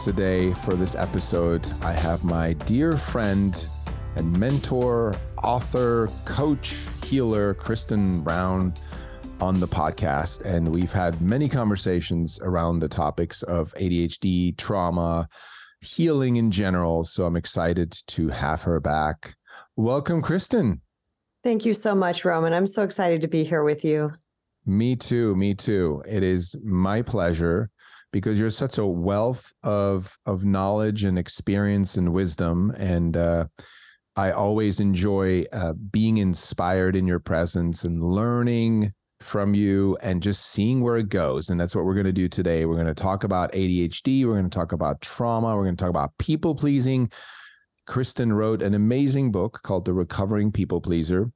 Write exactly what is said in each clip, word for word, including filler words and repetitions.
today for this episode. I have my dear friend and mentor, author, coach, healer, Kristen Brown on the podcast. And we've had many conversations around the topics of A D H D, trauma, healing in general. So I'm excited to have her back. Welcome, Kristen. Thank you so much, Roman. I'm so excited to be here with you. Me too. Me too. It is my pleasure. Because you're such a wealth of of knowledge and experience and wisdom. And uh, I always enjoy uh, being inspired in your presence and learning from you and just seeing where it goes. And that's what we're going to do today. We're going to talk about A D H D. We're going to talk about trauma. We're going to talk about people pleasing. Kristen wrote an amazing book called The Recovering People Pleaser.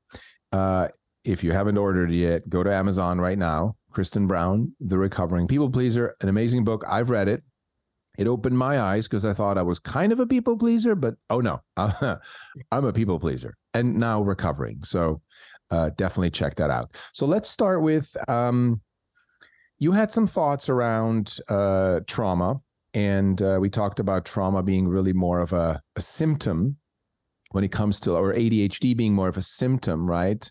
Uh, if you haven't ordered it yet, go to Amazon right now. Kristen Brown, The Recovering People Pleaser, an amazing book. I've read it. It opened my eyes because I thought I was kind of a people pleaser, but oh no, I'm a people pleaser and now recovering. So uh, definitely check that out. So let's start with, um, you had some thoughts around uh, trauma, and uh, we talked about trauma being really more of a, a symptom when it comes to, or A D H D being more of a symptom, right?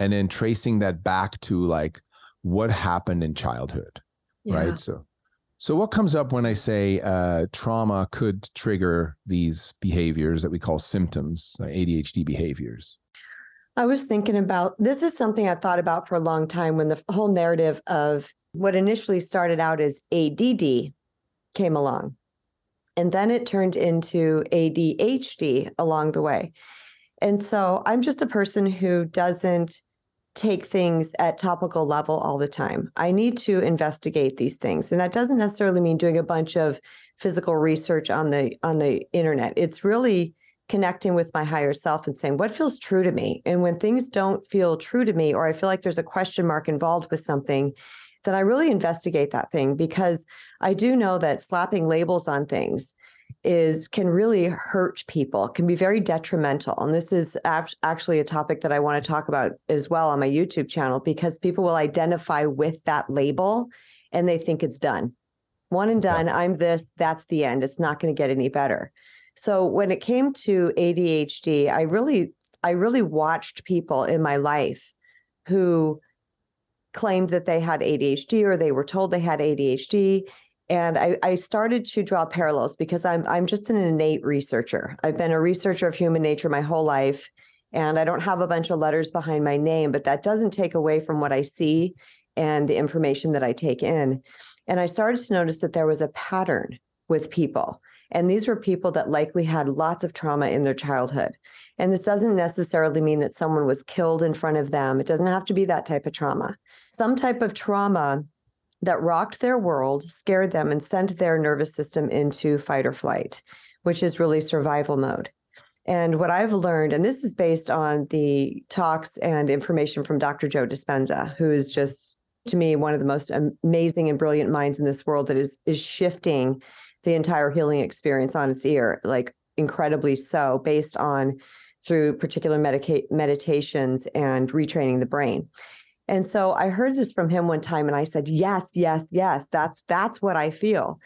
And then tracing that back to like, what happened in childhood, yeah. Right? So, so what comes up when I say uh, trauma could trigger these behaviors that we call symptoms, uh, A D H D behaviors? I was thinking about, this is something I thought about for a long time when the whole narrative of what initially started out as A D D came along. And then it turned into A D H D along the way. And so I'm just a person who doesn't take things at topical level all the time. I need to investigate these things. And that doesn't necessarily mean doing a bunch of physical research on the on the internet. It's really connecting with my higher self and saying, what feels true to me? And when things don't feel true to me, or I feel like there's a question mark involved with something, then I really investigate that thing, because I do know that slapping labels on things is can really hurt people, can be very detrimental. And this is act- actually a topic that I want to talk about as well on my YouTube channel, because people will identify with that label and they think it's done. One and done, I'm this, that's the end. It's not going to get any better. So when it came to A D H D, I really, I really watched people in my life who claimed that they had A D H D, or they were told they had A D H D. And I, I started to draw parallels, because I'm I'm just an innate researcher. I've been a researcher of human nature my whole life, and I don't have a bunch of letters behind my name, but that doesn't take away from what I see and the information that I take in. And I started to notice that there was a pattern with people. And these were people that likely had lots of trauma in their childhood. And this doesn't necessarily mean that someone was killed in front of them. It doesn't have to be that type of trauma. Some type of trauma that rocked their world, scared them, and sent their nervous system into fight or flight, which is really survival mode. And what I've learned, and this is based on the talks and information from Doctor Joe Dispenza, who is just, to me, one of the most amazing and brilliant minds in this world that is is shifting the entire healing experience on its ear, like incredibly so, based on through particular medica- meditations and retraining the brain. And so I heard this from him one time, and I said, yes, yes, yes, that's that's what I feel.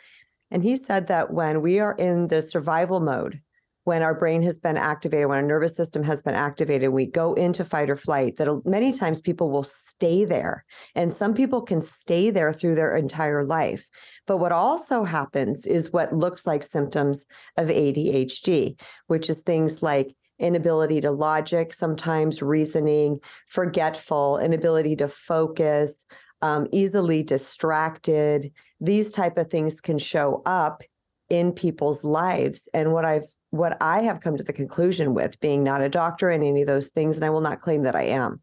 And he said that when we are in the survival mode, when our brain has been activated, when our nervous system has been activated, we go into fight or flight, that many times people will stay there. And some people can stay there through their entire life. But what also happens is what looks like symptoms of A D H D, which is things like inability to logic, sometimes reasoning, forgetful, inability to focus, um, easily distracted. These type of things can show up in people's lives. And what I've what I have come to the conclusion with, being not a doctor in any of those things, and I will not claim that I am,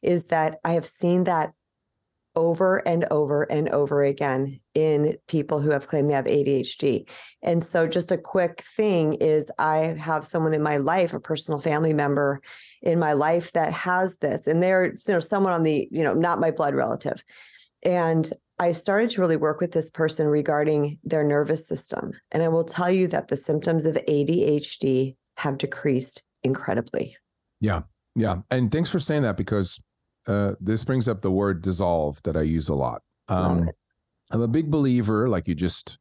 is that I have seen that over and over and over again in people who have claimed they have A D H D. And so just a quick thing is I have someone in my life, a personal family member in my life that has this, and they're, you know, someone on the, you know, not my blood relative. And I started to really work with this person regarding their nervous system. And I will tell you that the symptoms of A D H D have decreased incredibly. Yeah. Yeah. And thanks for saying that, because Uh, this brings up the word dissolve that I use a lot. Um, I'm a big believer, like you just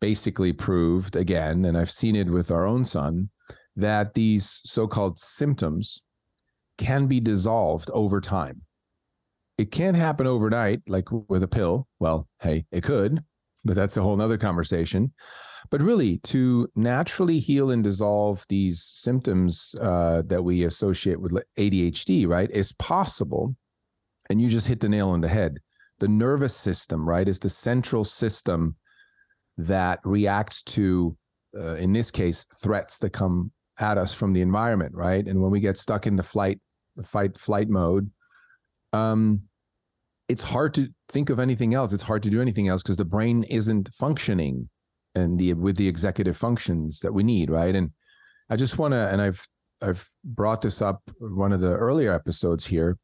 basically proved again, and I've seen it with our own son, that these so-called symptoms can be dissolved over time. It can't happen overnight, like with a pill. Well, hey, it could, but that's a whole nother conversation. But really, to naturally heal and dissolve these symptoms uh, that we associate with A D H D, right, is possible. And you just hit the nail on the head. The nervous system, right, is the central system that reacts to, uh, in this case, threats that come at us from the environment, right? And when we get stuck in the flight, the fight, flight mode, um, it's hard to think of anything else. It's hard to do anything else because the brain isn't functioning and the with the executive functions that we need, right? And I just want to, and I've I've brought this up one of the earlier episodes here.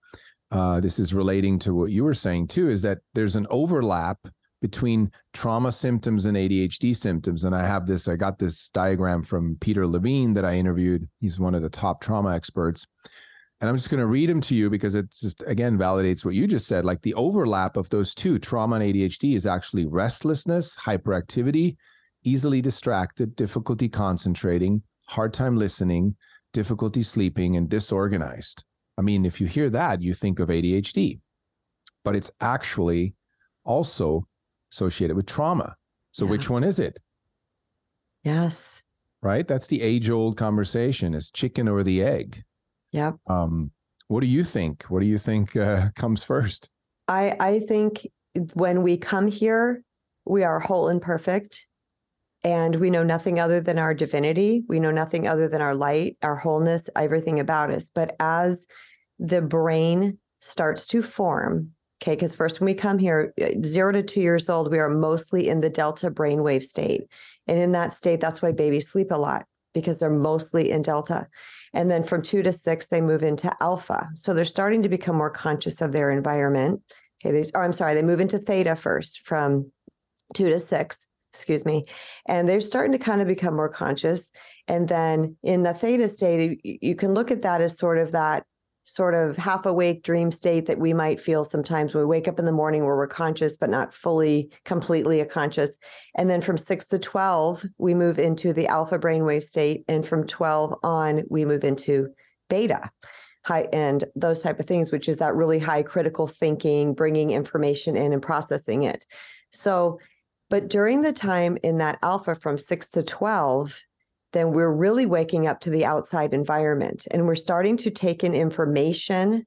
Uh, this is relating to what you were saying too, is that there's an overlap between trauma symptoms and A D H D symptoms. And I have this, I got this diagram from Peter Levine that I interviewed. He's one of the top trauma experts. And I'm just going to read him to you because it just, again, validates what you just said. Like the overlap of those two, trauma and A D H D, is actually restlessness, hyperactivity, easily distracted, difficulty concentrating, hard time listening, difficulty sleeping, and disorganized. I mean, if you hear that, you think of A D H D, but it's actually also associated with trauma. So yeah. Which one is it? Yes. Right? That's the age-old conversation, is chicken or the egg. Yeah. Um, what do you think? What do you think uh, comes first? I, I think when we come here, we are whole and perfect. And we know nothing other than our divinity. We know nothing other than our light, our wholeness, everything about us. But as the brain starts to form, okay, because first when we come here, zero to two years old, we are mostly in the delta brainwave state. And in that state, that's why babies sleep a lot, because they're mostly in delta. And then from two to six, they move into alpha. So they're starting to become more conscious of their environment. Okay, they, or I'm sorry, they move into theta first from two to six. Excuse me. And they're starting to kind of become more conscious. And then in the theta state, you can look at that as sort of that sort of half awake dream state that we might feel sometimes when we wake up in the morning, where we're conscious, but not fully, completely conscious. And then from six to twelve, we move into the alpha brainwave state. And from twelve on, we move into beta. High end, those type of things, which is that really high critical thinking, bringing information in and processing it. So But during the time in that alpha from six to twelve, then we're really waking up to the outside environment, and we're starting to take in information,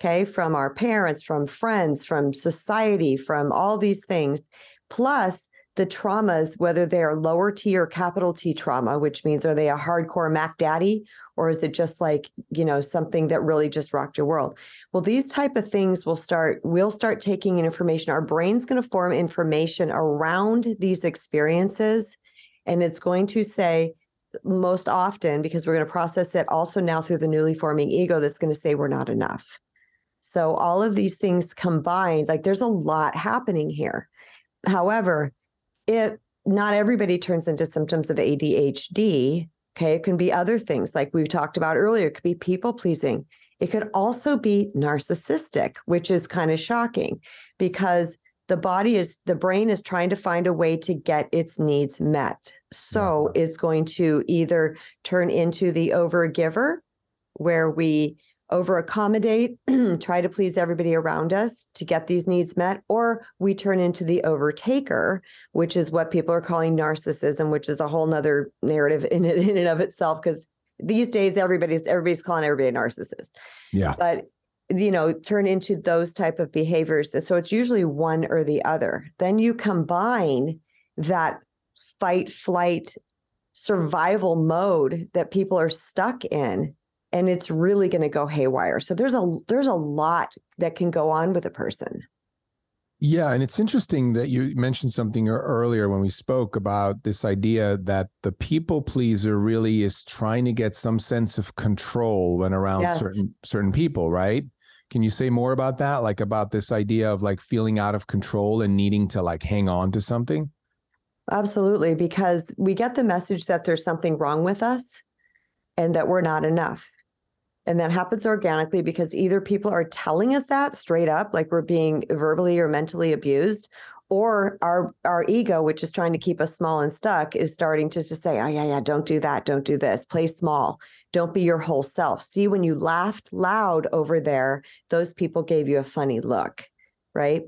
okay, from our parents, from friends, from society, from all these things, plus the traumas, whether they are lower T or capital T trauma, which means are they a hardcore Mac Daddy, or is it just like, you know, something that really just rocked your world? Well, these type of things will start, we'll start taking in information. Our brain's going to form information around these experiences. And it's going to say most often, because we're going to process it also now through the newly forming ego, that's going to say we're not enough. So all of these things combined, like there's a lot happening here. However, it, not everybody turns into symptoms of A D H D. Okay, it can be other things like we talked about earlier. It could be people pleasing. It could also be narcissistic, which is kind of shocking because the body is, the brain is trying to find a way to get its needs met. So yeah. It's going to either turn into the overgiver, where we over-accommodate, try to please everybody around us to get these needs met, or we turn into the overtaker, which is what people are calling narcissism, which is a whole nother narrative in it, in and of itself, because these days everybody's everybody's calling everybody a narcissist. Yeah. But, you know, turn into those type of behaviors. And so it's usually one or the other. Then you combine that fight, flight, survival mode that people are stuck in, and it's really going to go haywire. So there's a, there's a lot that can go on with a person. Yeah, and it's interesting that you mentioned something earlier when we spoke about this idea that the people pleaser really is trying to get some sense of control when around yes. certain certain people, right? Can you say more about that? Like about this idea of like feeling out of control and needing to like hang on to something? Absolutely, because we get the message that there's something wrong with us and that we're not enough. And that happens organically because either people are telling us that straight up, like we're being verbally or mentally abused, or our our ego, which is trying to keep us small and stuck, is starting to just say, oh, yeah, yeah, don't do that. Don't do this. Play small. Don't be your whole self. See, when you laughed loud over there, those people gave you a funny look, right?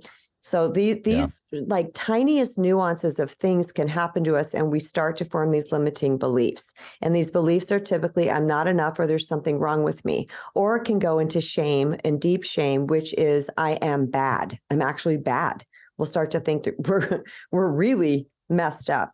So the, these yeah. like tiniest nuances of things can happen to us, and we start to form these limiting beliefs. And these beliefs are typically, I'm not enough, or there's something wrong with me, or it can go into shame and deep shame, which is I am bad. I'm actually bad. We'll start to think that we're, we're really messed up.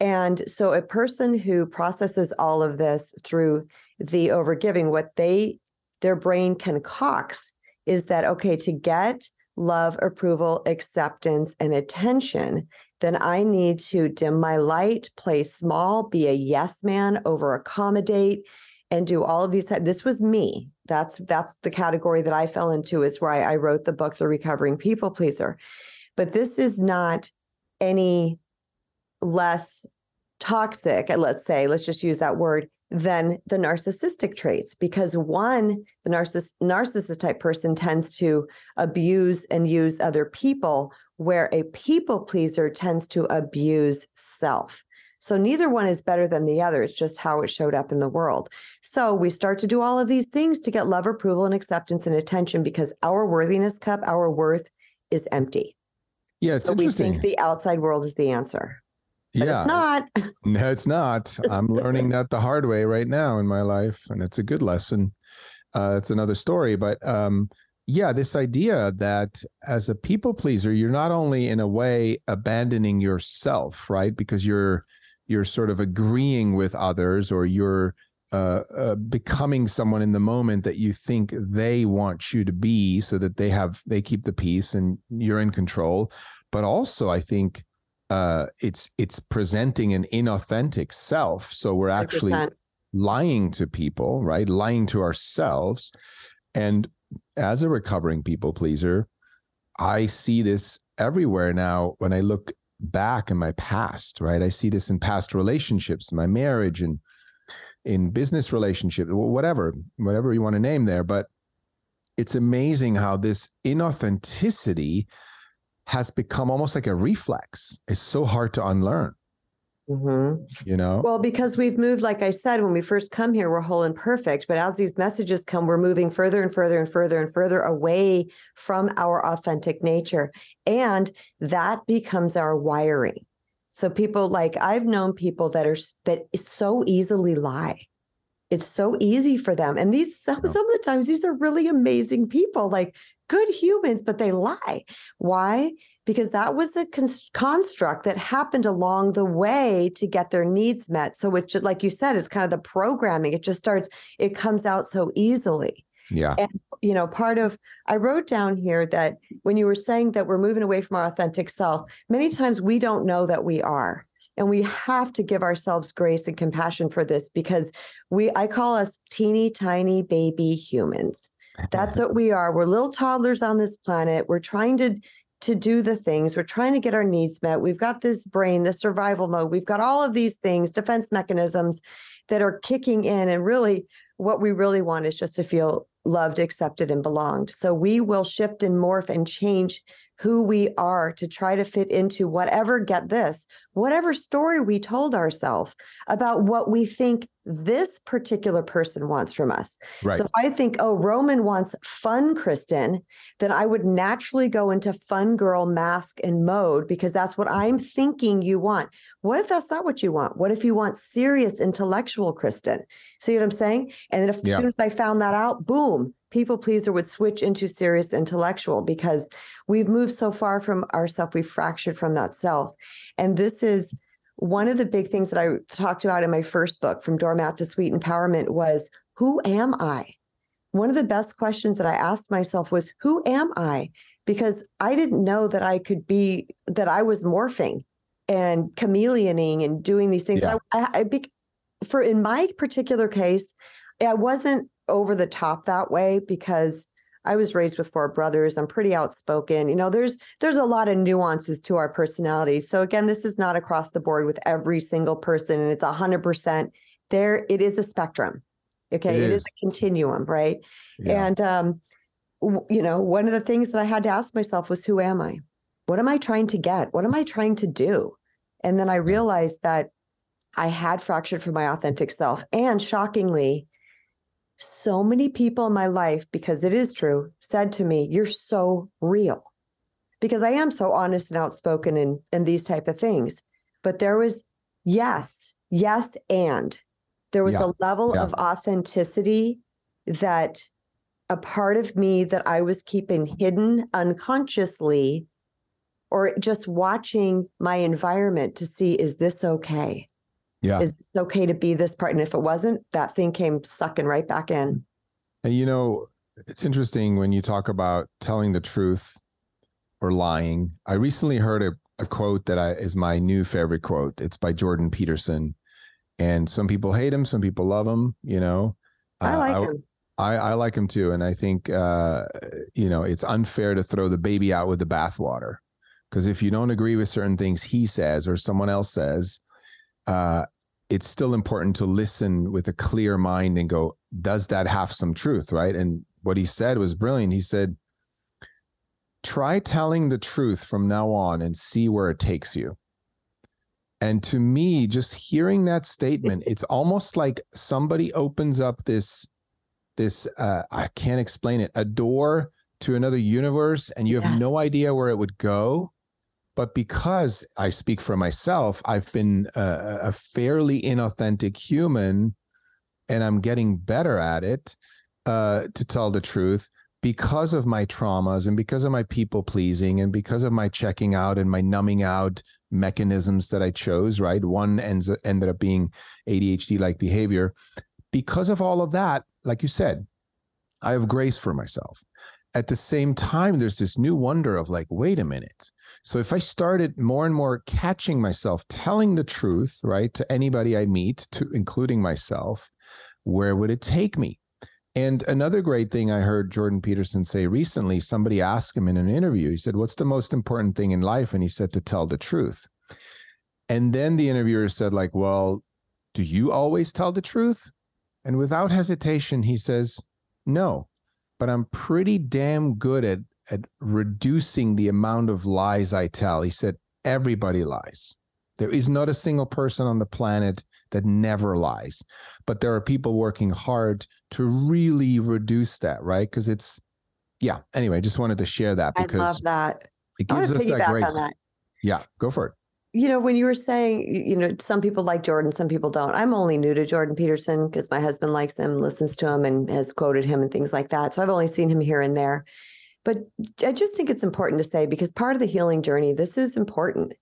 And so a person who processes all of this through the overgiving, what they, their brain concocts is that, okay, to get love, approval, acceptance, and attention, then I need to dim my light, play small, be a yes man, over accommodate, and do all of these. This was me. That's that's the category that I fell into, is why I wrote the book, The Recovering People Pleaser. But this is not any less toxic, let's say, let's just use that word, than the narcissistic traits, because one, the narciss- narcissist type person tends to abuse and use other people, where a people pleaser tends to abuse self. So neither one is better than the other. It's just how it showed up in the world. So we start to do all of these things to get love, approval, and acceptance and attention, because our worthiness cup, our worth is empty. Yeah, it's so interesting. We think the outside world is the answer. But yeah, it's not. No, it's not. I'm learning that the hard way right now in my life, and it's a good lesson. Uh, it's another story, but um, yeah, this idea that as a people pleaser, you're not only in a way abandoning yourself, right? Because you're you're sort of agreeing with others, or you're uh, uh, becoming someone in the moment that you think they want you to be, so that they have they keep the peace and you're in control. But also, I think. Uh, it's it's presenting an inauthentic self. So we're actually one hundred percent lying to people, right? Lying to ourselves. And as a recovering people pleaser, I see this everywhere now when I look back in my past, right? I see this in past relationships, my marriage, and in business relationships, whatever, whatever you want to name there. But it's amazing how this inauthenticity has become almost like a reflex. It's so hard to unlearn, mm-hmm. you know? Well, because we've moved, like I said, when we first come here, we're whole and perfect. But as these messages come, we're moving further and further and further and further away from our authentic nature. And that becomes our wiring. So people like, I've known people that are that so easily lie. It's so easy for them. And these some, some of the times, these are really amazing people, like good humans, but they lie. Why? Because that was a const- construct that happened along the way to get their needs met. So it, like you said, it's kind of the programming. It just starts, it comes out so easily. Yeah. And, you know, part of, I wrote down here that when you were saying that we're moving away from our authentic self, many times we don't know that we are. And we have to give ourselves grace and compassion for this, because we, I call us teeny tiny baby humans. That's what we are. We're little toddlers on this planet. We're trying to, to do the things. We're trying to get our needs met. We've got this brain, this survival mode. We've got all of these things, defense mechanisms that are kicking in. And really what we really want is just to feel loved, accepted, and belonged. So we will shift and morph and change who we are to try to fit into whatever, get this, whatever story we told ourselves about what we think this particular person wants from us. Right. So if I think, oh, Roman wants fun Kristen, then I would naturally go into fun girl mask and mode, because that's what I'm thinking you want. What if that's not what you want? What if you want serious, intellectual Kristen? See what I'm saying? And then if, yeah. as soon as I found that out, boom, people pleaser would switch into serious intellectual, because we've moved so far from ourself, we've fractured from that self. And this is one of the big things that I talked about in my first book, From Doormat to Sweet Empowerment, was, who am I? One of the best questions that I asked myself was, who am I? because I didn't know that I could be, that I was morphing and chameleoning and doing these things. Yeah. I, I, I, for in my particular case, I wasn't over the top that way because I was raised with four brothers. I'm pretty outspoken. You know, there's, there's a lot of nuances to our personalities. So again, this is not across the board with every single person, and it's a hundred percent there. It is a spectrum. Okay. It, it is. is a continuum. Right. Yeah. And, um, w- you know, one of the things that I had to ask myself was, who am I? What am I trying to get? What am I trying to do? And then I realized that I had fractured from my authentic self, and shockingly, so many people in my life, because it is true, said to me, you're so real, because I am so honest and outspoken and, and these type of things. But there was yes, yes. And there was yeah. a level yeah. of authenticity that a part of me that I was keeping hidden unconsciously, or just watching my environment to see, is this okay? Yeah. Is it okay to be this part? And if it wasn't, that thing came sucking right back in. And you know, it's interesting when you talk about telling the truth or lying. I recently heard a, a quote that I, is my new favorite quote. It's by Jordan Peterson. And some people hate him, some people love him, you know. Uh, I like I, him. I, I like him too. And I think, uh, you know, it's unfair to throw the baby out with the bathwater. Because if you don't agree with certain things he says or someone else says, Uh, it's still important to listen with a clear mind and go, does that have some truth, right? And what he said was brilliant. He said, try telling the truth from now on and see where it takes you. And to me, just hearing that statement, it's almost like somebody opens up this, this uh, I can't explain it, a door to another universe, and you have yes. no idea where it would go. But because I speak for myself, I've been a, a fairly inauthentic human, and I'm getting better at it, uh, to tell the truth, because of my traumas and because of my people pleasing and because of my checking out and my numbing out mechanisms that I chose, right? One ends ended up being A D H D-like behavior. Because of all of that, like you said, I have grace for myself. At the same time, there's this new wonder of like, wait a minute. So if I started more and more catching myself telling the truth, right, to anybody I meet, to including myself, where would it take me? And another great thing I heard Jordan Peterson say recently, somebody asked him in an interview, he said, what's the most important thing in life? And he said, to tell the truth. And then the interviewer said, like, well, do you always tell the truth? And without hesitation, he says, no. But I'm pretty damn good at, at reducing the amount of lies I tell. He said, everybody lies. There is not a single person on the planet that never lies. But there are people working hard to really reduce that, right? Because it's, yeah. Anyway, I just wanted to share that because I love that. It gives us that grace. That. Yeah, go for it. You know, when you were saying, you know, some people like Jordan, some people don't. I'm only new to Jordan Peterson because my husband likes him, listens to him, and has quoted him and things like that. So I've only seen him here and there. But I just think it's important to say, because part of the healing journey, this is important,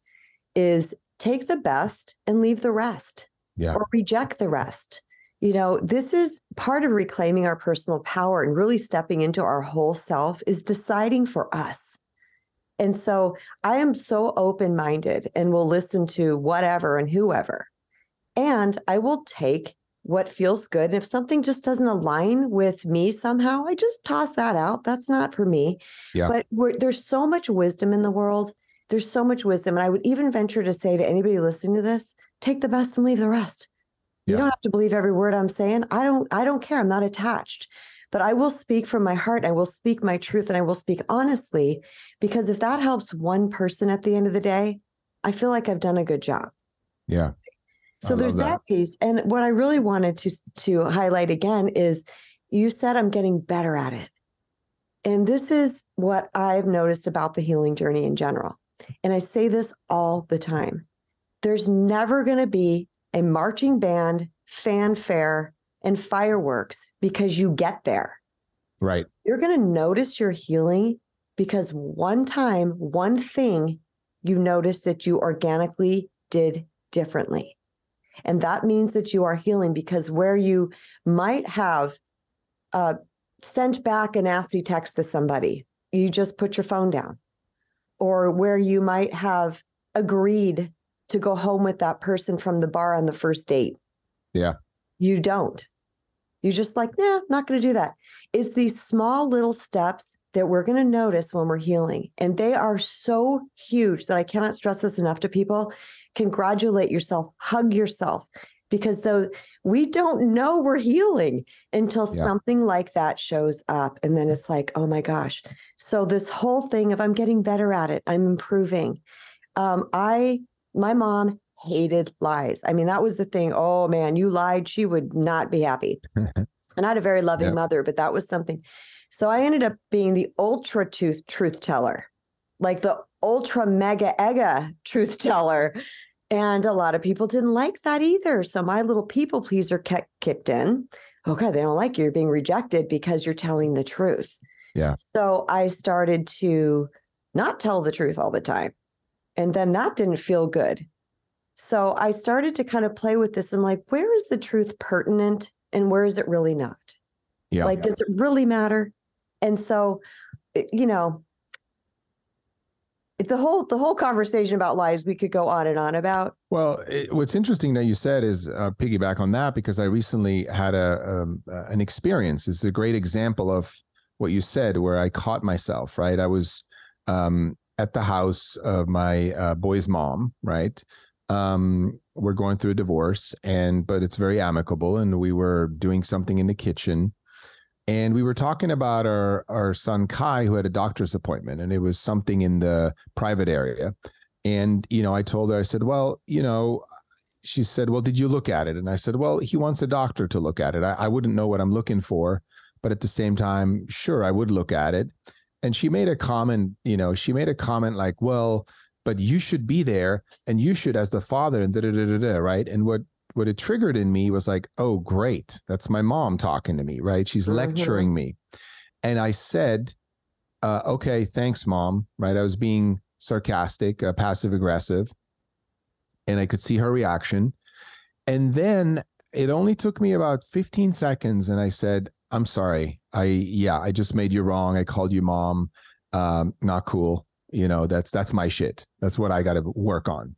is take the best and leave the rest, yeah. or reject the rest. You know, this is part of reclaiming our personal power and really stepping into our whole self is deciding for us. And so I am so open-minded and will listen to whatever and whoever, and I will take what feels good. And if something just doesn't align with me somehow, I just toss that out. That's not for me. Yeah. But we're, there's so much wisdom in the world. There's so much wisdom. And I would even venture to say to anybody listening to this, take the best and leave the rest. Yeah. You don't have to believe every word I'm saying. I don't, I don't care. I'm not attached. But I will speak from my heart. I will speak my truth, and I will speak honestly, because if that helps one person at the end of the day, I feel like I've done a good job. Yeah. So there's that. that piece. And what I really wanted to, to highlight again is you said, I'm getting better at it. And this is what I've noticed about the healing journey in general. And I say this all the time. There's never going to be a marching band, fanfare, and fireworks because you get there. Right. You're going to notice your healing because one time, one thing you noticed that you organically did differently. And that means that you are healing, because where you might have uh, sent back a nasty text to somebody you just put your phone down, or where you might have agreed to go home with that person from the bar on the first date. Yeah. You don't. You're just like, nah, not going to do that. It's these small little steps that we're going to notice when we're healing. And they are so huge that I cannot stress this enough to people. Congratulate yourself, hug yourself, because though we don't know we're healing until yeah. something like that shows up. And then it's like, oh my gosh. So this whole thing of I'm getting better at it, I'm improving. Um, I, my mom hated lies. I mean, that was the thing. Oh man, you lied. She would not be happy. And I had a very loving yep. mother, but that was something. So I ended up being the ultra truth truth teller, like the ultra mega ega truth teller. And a lot of people didn't like that either. So my little people pleaser kept kicked in. Okay. They don't like you. You're being rejected because you're telling the truth. Yeah. So I started to not tell the truth all the time. And then that didn't feel good. So I started to kind of play with this and like, where is the truth pertinent and where is it really not? Yeah. Like, does it really matter? And so, you know, the whole the whole conversation about lies we could go on and on about. Well, it, what's interesting that you said is uh, piggyback on that, because I recently had a um, uh, an experience. It's a great example of what you said, where I caught myself. Right, I was um, at the house of my uh, boy's mom. Right, um, we're going through a divorce, and but it's very amicable, and we were doing something in the kitchen. And we were talking about our, our son, Kai, who had a doctor's appointment, and it was something in the private area. And, you know, I told her, I said, well, you know, she said, well, did you look at it? And I said, well, he wants a doctor to look at it. I, I wouldn't know what I'm looking for, but at the same time, sure, I would look at it. And she made a comment, you know, she made a comment like, well, but you should be there and you should as the father and da da da da da, right? And what What it triggered in me was like, oh, great. That's my mom talking to me, right? She's mm-hmm. lecturing me. And I said, uh, okay, thanks, mom, right? I was being sarcastic, uh, passive aggressive, and I could see her reaction. And then it only took me about fifteen seconds. And I said, I'm sorry. I, yeah, I just made you wrong. I called you mom. Um, not cool. You know, that's, that's my shit. That's what I got to work on.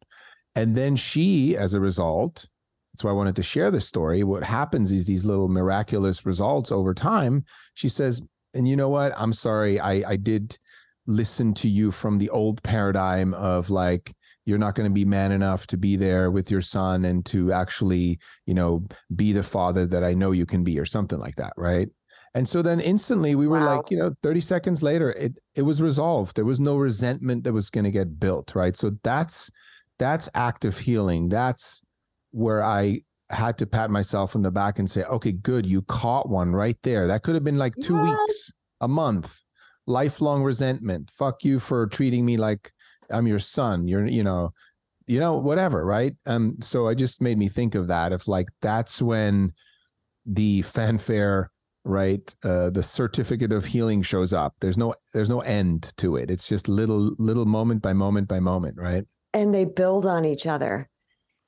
And then she, as a result, so I wanted to share this story. What happens is these little miraculous results over time. She says, and you know what? I'm sorry. I, I did listen to you from the old paradigm of like, you're not going to be man enough to be there with your son and to actually, you know, be the father that I know you can be, or something like that. Right. And so then instantly we were wow. like, you know, thirty seconds later, it, it was resolved. There was no resentment that was going to get built. Right. So that's, that's active healing. That's where I had to pat myself on the back and say, okay, good. You caught one right there. That could have been like two yes. weeks, a month, lifelong resentment. Fuck you for treating me like I'm your son. You're, you know, you know, whatever. Right. Um, so I just made me think of that. If like, that's when the fanfare, right. Uh, the certificate of healing shows up. There's no, there's no end to it. It's just little, little moment by moment by moment. Right. And they build on each other.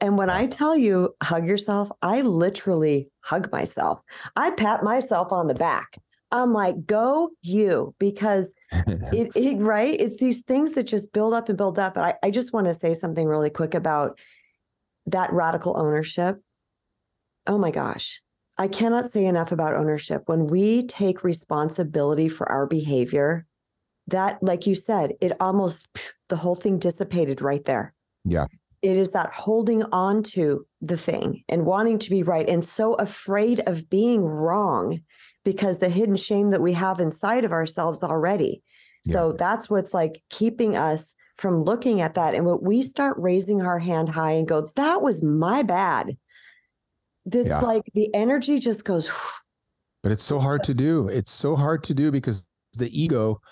And when I tell you hug yourself, I literally hug myself. I pat myself on the back. I'm like, go you, because it, it, right? It's these things that just build up and build up. But I, I just want to say something really quick about that radical ownership. Oh my gosh. I cannot say enough about ownership. When we take responsibility for our behavior, that, like you said, it almost, phew, the whole thing dissipated right there. Yeah. It is that holding on to the thing and wanting to be right and so afraid of being wrong, because the hidden shame that we have inside of ourselves already. Yeah. So that's what's like keeping us from looking at that. And when we start raising our hand high and go, that was my bad. It's yeah. like the energy just goes. Whoosh. But it's so hard to do. It's so hard to do because the ego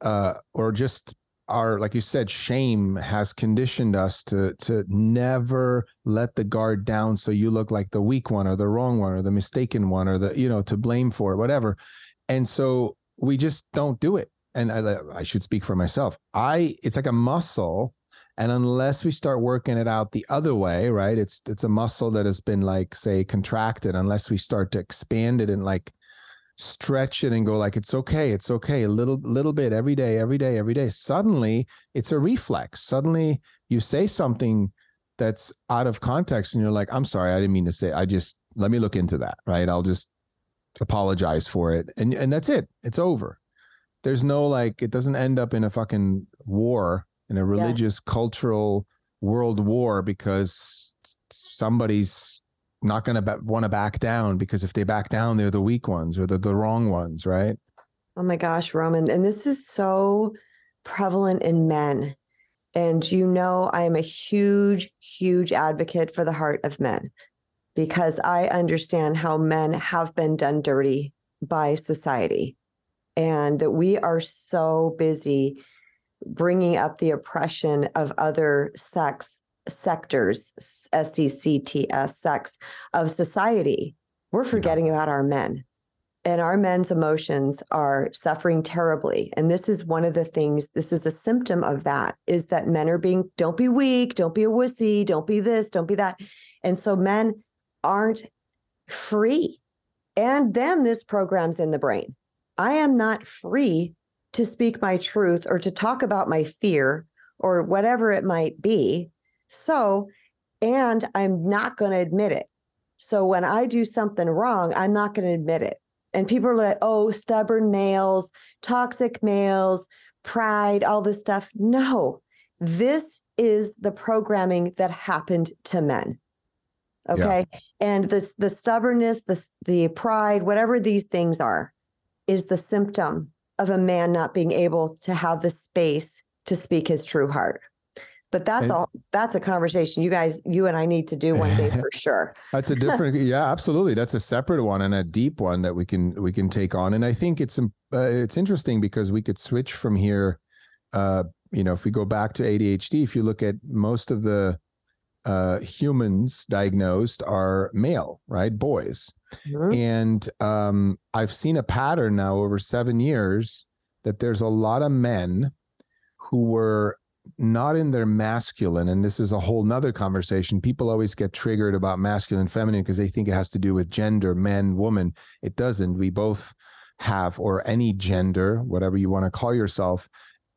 uh, or just our, like you said, shame has conditioned us to to never let the guard down. So you look like the weak one or the wrong one or the mistaken one or the, you know, to blame for it, whatever. And so we just don't do it. And I, I should speak for myself. I, it's like a muscle. And unless we start working it out the other way, right? It's, it's a muscle that has been like, say, contracted, unless we start to expand it and like stretch it and go like, it's okay, it's okay, a little little bit every day, every day, every day. Suddenly, it's a reflex. Suddenly, you say something that's out of context and you're like, I'm sorry, I didn't mean to say, I just, let me look into that, right? I'll just apologize for it. And and that's it. It's over. There's no like, it doesn't end up in a fucking war, in a religious, yes. cultural world war, because somebody's not going to want to back down, because if they back down, they're the weak ones or the, the wrong ones, right? Oh my gosh, Roman. And this is so prevalent in men. And you know, I am a huge, huge advocate for the heart of men, because I understand how men have been done dirty by society, and that we are so busy bringing up the oppression of other sex sectors, S E C T S, sex of society. We're forgetting about our men, and our men's emotions are suffering terribly. And this is one of the things, this is a symptom of that, is that men are being, don't be weak, don't be a wussy, don't be this, don't be that. And so men aren't free. And then this program's in the brain. I am not free to speak my truth or to talk about my fear or whatever it might be. So, and I'm not going to admit it. So when I do something wrong, I'm not going to admit it. And people are like, oh, stubborn males, toxic males, pride, all this stuff. No, this is the programming that happened to men. Okay. Yeah. And this, the stubbornness, the, the pride, whatever these things are, is the symptom of a man not being able to have the space to speak his true heart. But that's and, all. That's a conversation you guys, you and I need to do one day for sure. That's a different, yeah, absolutely. That's a separate one and a deep one that we can we can take on. And I think it's uh, it's interesting, because we could switch from here. Uh, you know, if we go back to A D H D, if you look at most of the uh, humans diagnosed are male, right, boys, mm-hmm. and um, I've seen a pattern now over seven years that there's a lot of men who were not in their masculine. And this is a whole nother conversation. People always get triggered about masculine, feminine, because they think it has to do with gender, men, woman. It doesn't. We both have, or any gender, whatever you want to call yourself,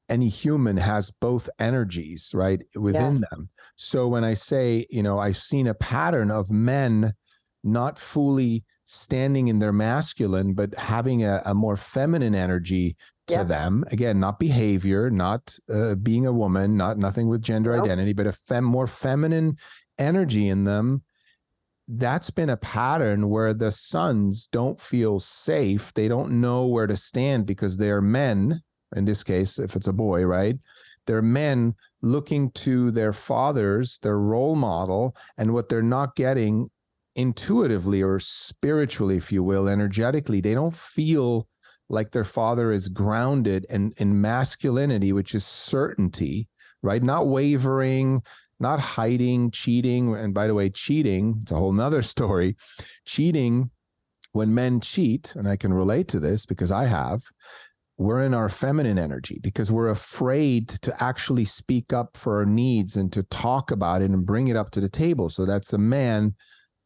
any human has both energies, right, within yes. them. So when I say, you know, I've seen a pattern of men not fully standing in their masculine, but having a, a more feminine energy to yep. them. Again, not behavior, not uh, being a woman, not nothing with gender nope. identity, but a fem- more feminine energy in them. That's been a pattern where the sons don't feel safe. They don't know where to stand, because they're men, in this case, if it's a boy, right? They're men looking to their fathers, their role model, and what they're not getting intuitively or spiritually, if you will, energetically, they don't feel like their father is grounded in, in masculinity, which is certainty, right? Not wavering, not hiding, cheating. And by the way, cheating, it's a whole nother story. Cheating, when men cheat, and I can relate to this because I have, we're in our feminine energy, because we're afraid to actually speak up for our needs and to talk about it and bring it up to the table. So that's a man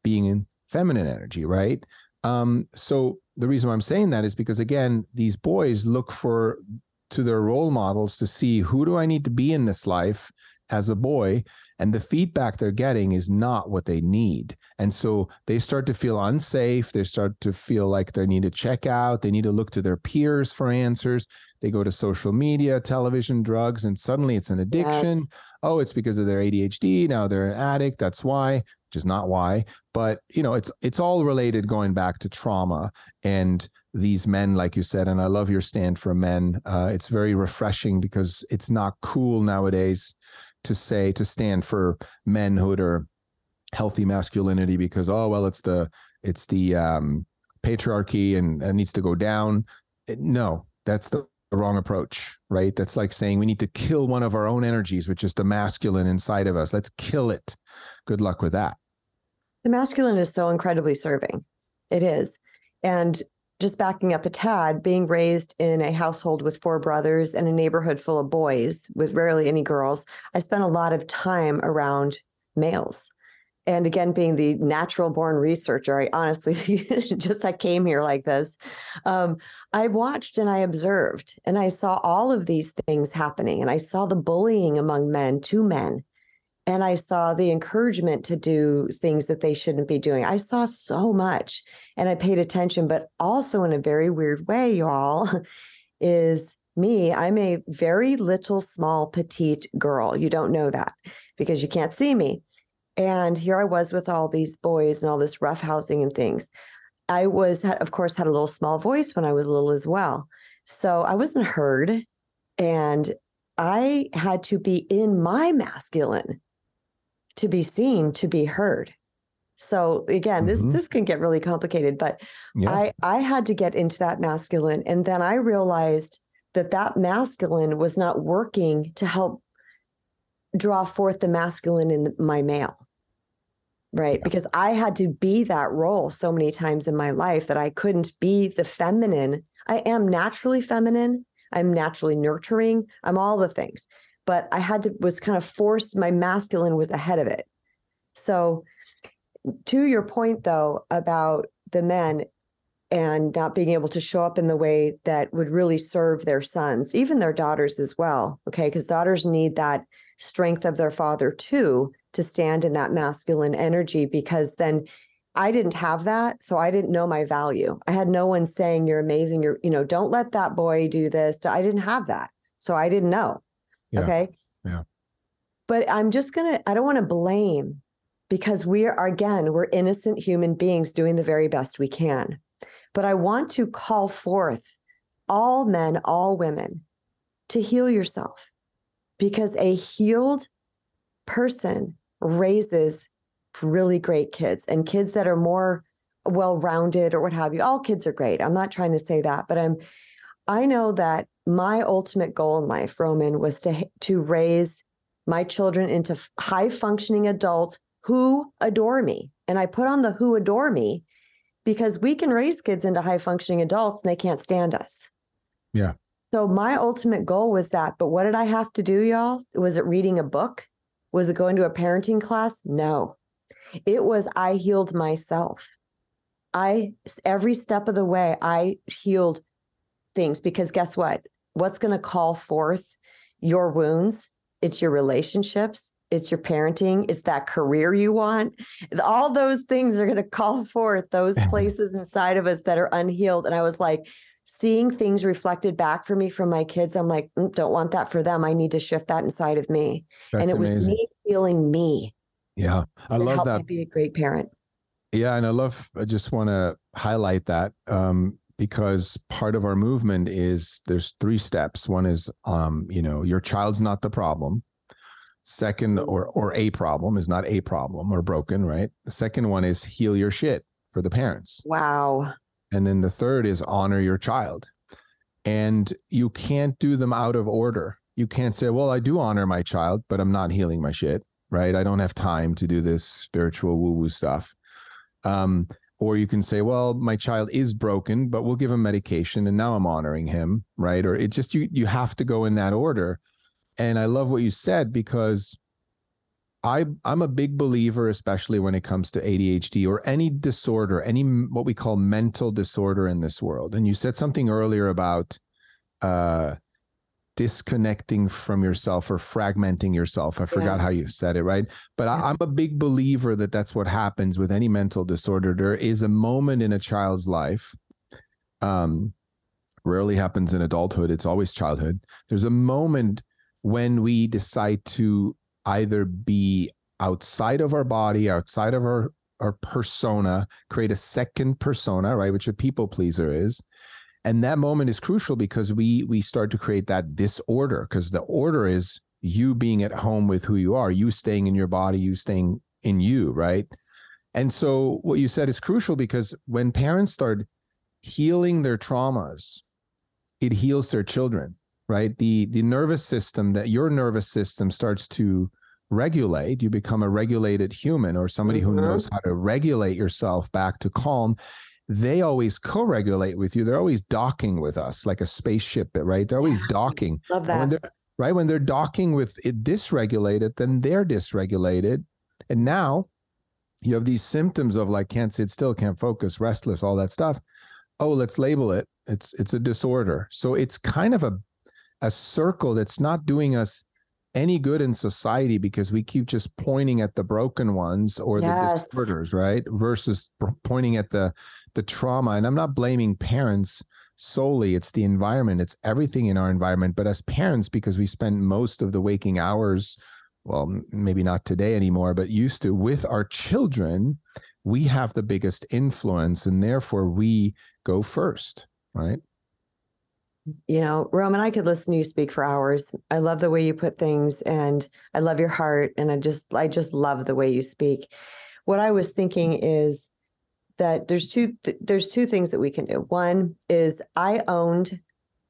being in feminine energy, right? Um, so the reason why I'm saying that is because, again, these boys look for to their role models to see, who do I need to be in this life as a boy? And the feedback they're getting is not what they need. And so they start to feel unsafe. They start to feel like they need to check out. They need to look to their peers for answers. They go to social media, television, drugs, and suddenly it's an addiction. Yes. Oh, it's because of their A D H D. Now they're an addict. That's why. Which is not why, but you know, it's it's all related, going back to trauma and these men, like you said, and I love your stand for men. Uh, it's very refreshing, because it's not cool nowadays to say, to stand for manhood or healthy masculinity, because, oh, well, it's the it's the um, patriarchy and it needs to go down. No, that's the The wrong approach, right? That's like saying we need to kill one of our own energies, which is the masculine inside of us. Let's kill it. Good luck with that. The masculine is so incredibly serving. It is. And just backing up a tad, being raised in a household with four brothers and a neighborhood full of boys with rarely any girls, I spent a lot of time around males. and again, being the natural born researcher, I honestly just, I came here like this. Um, I watched and I observed and I saw all of these things happening, and I saw the bullying among men to men. And I saw the encouragement to do things that they shouldn't be doing. I saw so much and I paid attention, but also in a very weird way, y'all, is me. I'm a very little, small, petite girl. You don't know that because you can't see me. And here I was with all these boys and all this roughhousing and things. I was, of course, had a little small voice when I was little as well. So I wasn't heard, and I had to be in my masculine to be seen, to be heard. So again, this, mm-hmm. this can get really complicated, but yeah. I, I had to get into that masculine. And then I realized that that masculine was not working to help draw forth the masculine in the, my male, right? Yeah. Because I had to be that role so many times in my life that I couldn't be the feminine. I am naturally feminine. I'm naturally nurturing. I'm all the things, but I had to, was kind of forced. My masculine was ahead of it. So to your point though, about the men and not being able to show up in the way that would really serve their sons, even their daughters as well. Okay. Because daughters need that strength of their father too, to stand in that masculine energy, because then I didn't have that. So I didn't know my value. I had no one saying you're amazing. You're, you know, don't let that boy do this. I didn't have that. So I didn't know. Yeah. Okay. Yeah. But I'm just going to, I don't want to blame, because we are, again, we're innocent human beings doing the very best we can. But I want to call forth all men, all women to heal yourself, because a healed person raises really great kids, and kids that are more well-rounded or what have you. All kids are great. I'm not trying to say that, but I'm, I know that my ultimate goal in life, Roman, was to, to raise my children into high functioning adults who adore me. And I put on the who adore me, because we can raise kids into high functioning adults and they can't stand us. Yeah. So my ultimate goal was that, but what did I have to do, y'all? Was it reading a book? Was it going to a parenting class? No. It was, I healed myself. I, every step of the way, I healed things, because guess what? What's going to call forth your wounds? It's your relationships. It's your parenting. It's that career you want. All those things are going to call forth those places inside of us that are unhealed. And I was like, seeing things reflected back for me from my kids. I'm like, mm, don't want that for them. I need to shift that inside of me. That's and it amazing. Was me healing me. Yeah, I love help that. Me be a great parent. Yeah, and I love. I just want to highlight that um, because part of our movement is there's three steps. One is, um, you know, your child's not the problem. Second, or or a problem is not a problem or broken, right? The second one is heal your shit for the parents. Wow. And then the third is honor your child, and you can't do them out of order. You can't say, well, I do honor my child, but I'm not healing my shit. Right. I don't have time to do this spiritual woo woo stuff. Um, or you can say, well, my child is broken, but we'll give him medication and now I'm honoring him. Right. Or it just you you have to go in that order. And I love what you said, because I I'm a big believer, especially when it comes to A D H D or any disorder, any what we call mental disorder in this world. And you said something earlier about uh disconnecting from yourself or fragmenting yourself. I forgot yeah. how you said it, right? But yeah. I, I'm a big believer that that's what happens with any mental disorder. There is a moment in a child's life, um, rarely happens in adulthood. It's always childhood. There's a moment when we decide to either be outside of our body, outside of our, our persona, create a second persona, right? Which a people pleaser is. And that moment is crucial, because we we start to create that disorder, because the order is you being at home with who you are, you staying in your body, you staying in you, right? And so what you said is crucial, because when parents start healing their traumas, it heals their children, right? The, the nervous system, that your nervous system starts to regulate, you become a regulated human, or somebody mm-hmm. who knows how to regulate yourself back to calm. They always co-regulate with you. They're always docking with us like a spaceship, right? They're always docking. Love that. When they're, right? When they're docking with it dysregulated, then they're dysregulated. And now you have these symptoms of like, can't sit still, can't focus, restless, all that stuff. Oh, let's label it. It's, it's a disorder. So it's kind of a, a circle that's not doing us any good in society, because we keep just pointing at the broken ones or yes. the disorders, right? Versus pointing at the, the trauma. And I'm not blaming parents solely. It's the environment. It's everything in our environment. But as parents, because we spend most of the waking hours, well, maybe not today anymore, but used to, with our children, we have the biggest influence, and therefore we go first, right? You know, Roman, I could listen to you speak for hours. I love the way you put things, and I love your heart. And I just, I just love the way you speak. What I was thinking is that there's two, th- there's two things that we can do. One is I owned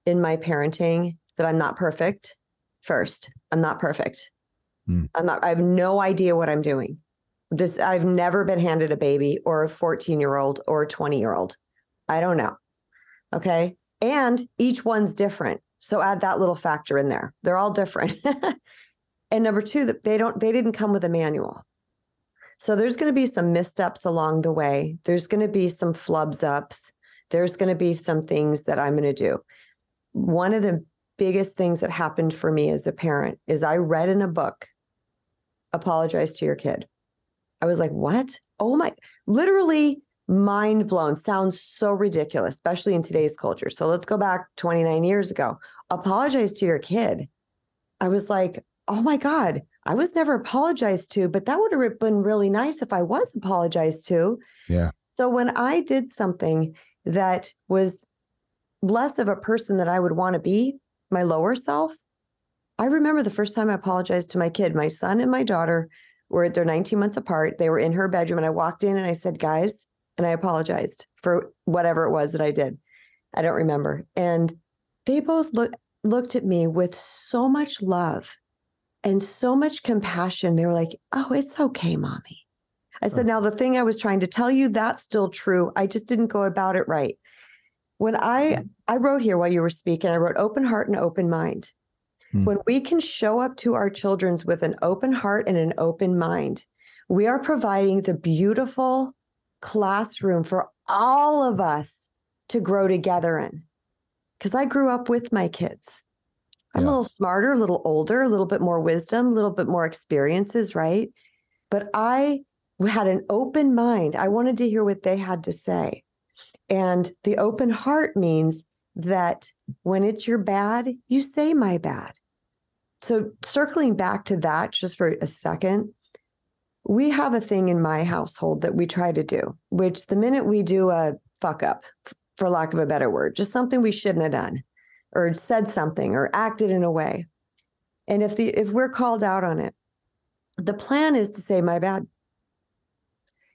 in my parenting that I'm not perfect first. I'm not perfect. Mm. I'm not, I have no idea what I'm doing. This, I've never been handed a baby or a fourteen year old or a twenty year old. I don't know. Okay. And each one's different. So add that little factor in there. They're all different. And number two, they don't, they didn't come with a manual. So there's going to be some missteps along the way. There's going to be some flubs ups. There's going to be some things that I'm going to do. One of the biggest things that happened for me as a parent is I read in a book, apologize to your kid. I was like, what? Oh my, literally mind blown. Sounds so ridiculous, especially in today's culture. So let's go back twenty-nine years ago. Apologize to your kid. I was like, oh my God, I was never apologized to, but that would have been really nice if I was apologized to. Yeah. So when I did something that was less of a person that I would want to be, my lower self, I remember the first time I apologized to my kid, my son and my daughter were, they're nineteen months apart. They were in her bedroom, and I walked in and I said, guys, and I apologized for whatever it was that I did. I don't remember. And they both look, looked at me with so much love and so much compassion. They were like, oh, it's okay, mommy. I said, now the thing I was trying to tell you, that's still true. I just didn't go about it right. When I, I wrote here while you were speaking, I wrote open heart and open mind. Hmm. When we can show up to our children's with an open heart and an open mind, we are providing the beautiful classroom for all of us to grow together in. Because I grew up with my kids. I'm yeah. a little smarter, a little older, a little bit more wisdom, a little bit more experiences, right? But I had an open mind. I wanted to hear what they had to say. And the open heart means that when it's your bad, you say my bad. So circling back to that just for a second, we have a thing in my household that we try to do, which the minute we do a fuck up, for lack of a better word, just something we shouldn't have done or said something or acted in a way. And if the if we're called out on it, the plan is to say my bad.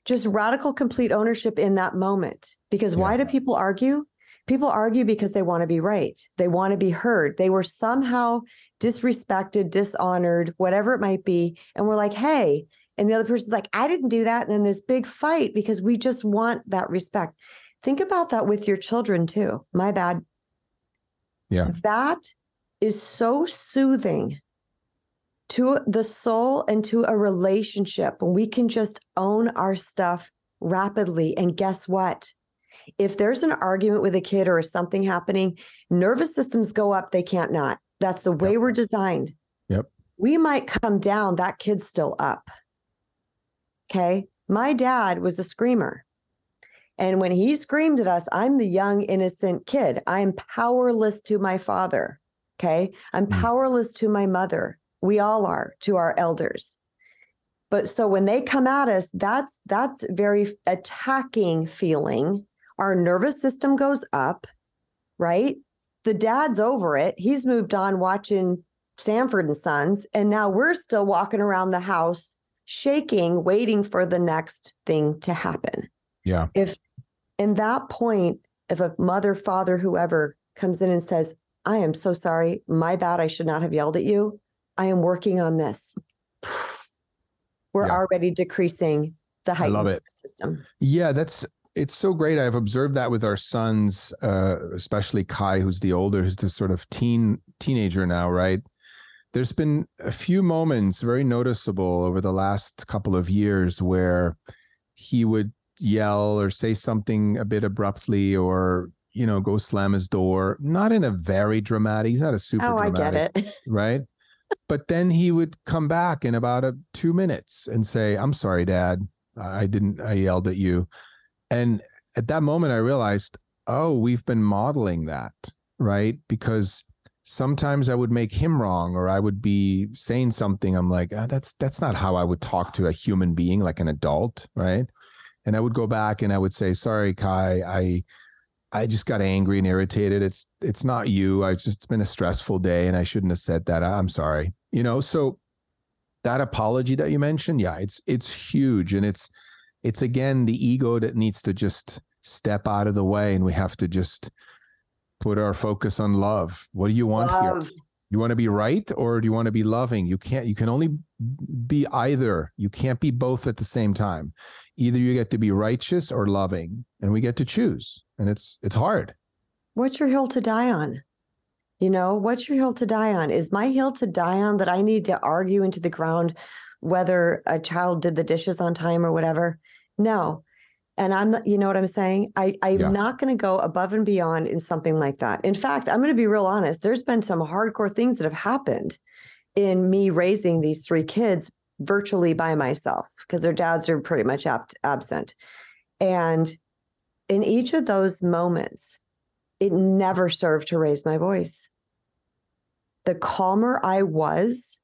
Just radical, complete ownership in that moment. Because yeah. why do people argue? People argue because they want to be right. They want to be heard. They were somehow disrespected, dishonored, whatever it might be. And we're like, hey, and the other person's like, I didn't do that. And then this big fight because we just want that respect. Think about that with your children too. My bad. Yeah. That is so soothing to the soul and to a relationship. When we can just own our stuff rapidly. And guess what? If there's an argument with a kid or something happening, nervous systems go up. They can't not. That's the way yep. we're designed. Yep. We might come down. That kid's still up. Okay. My dad was a screamer. And when he screamed at us, I'm the young, innocent kid. I'm powerless to my father. Okay. I'm powerless to my mother. We all are to our elders. But so when they come at us, that's, that's very attacking feeling. Our nervous system goes up, right? The dad's over it. He's moved on watching Sanford and Sons. And now we're still walking around the house shaking, waiting for the next thing to happen. Yeah. If in that point, if a mother, father, whoever comes in and says, I am so sorry, my bad, I should not have yelled at you. I am working on this. We're yeah. already decreasing the heightened system. Yeah, that's, it's so great. I've observed that with our sons, uh, especially Kai, who's the older, who's the sort of teen teenager now, right? There's been a few moments very noticeable over the last couple of years where he would yell or say something a bit abruptly, or, you know, go slam his door. Not in a very dramatic, he's not a super oh, dramatic. Oh, I get it. Right? But then he would come back in about a, two minutes and say, I'm sorry, Dad. I didn't, I yelled at you. And at that moment, I realized, oh, we've been modeling that, right? Because sometimes I would make him wrong, or I would be saying something. I'm like, oh, that's that's not how I would talk to a human being, like an adult, right? And I would go back and I would say, sorry, Kai, I I just got angry and irritated. It's it's not you. I just, it's been a stressful day and I shouldn't have said that. I'm sorry. You know, so that apology that you mentioned, yeah, it's it's huge. And it's it's again the ego that needs to just step out of the way, and we have to just put our focus on love. What do you want love. here? You want to be right, or do you want to be loving? You can't, you can only be either. You can't be both at the same time. Either you get to be righteous or loving, and we get to choose. And it's, it's hard. What's your hill to die on? You know, what's your hill to die on? Is my hill to die on that I need to argue into the ground whether a child did the dishes on time or whatever? No. And I'm, you know what I'm saying? I, I'm yeah. not going to go above and beyond in something like that. In fact, I'm going to be real honest. There's been some hardcore things that have happened in me raising these three kids virtually by myself, because their dads are pretty much ab- absent. And in each of those moments, it never served to raise my voice. The calmer I was,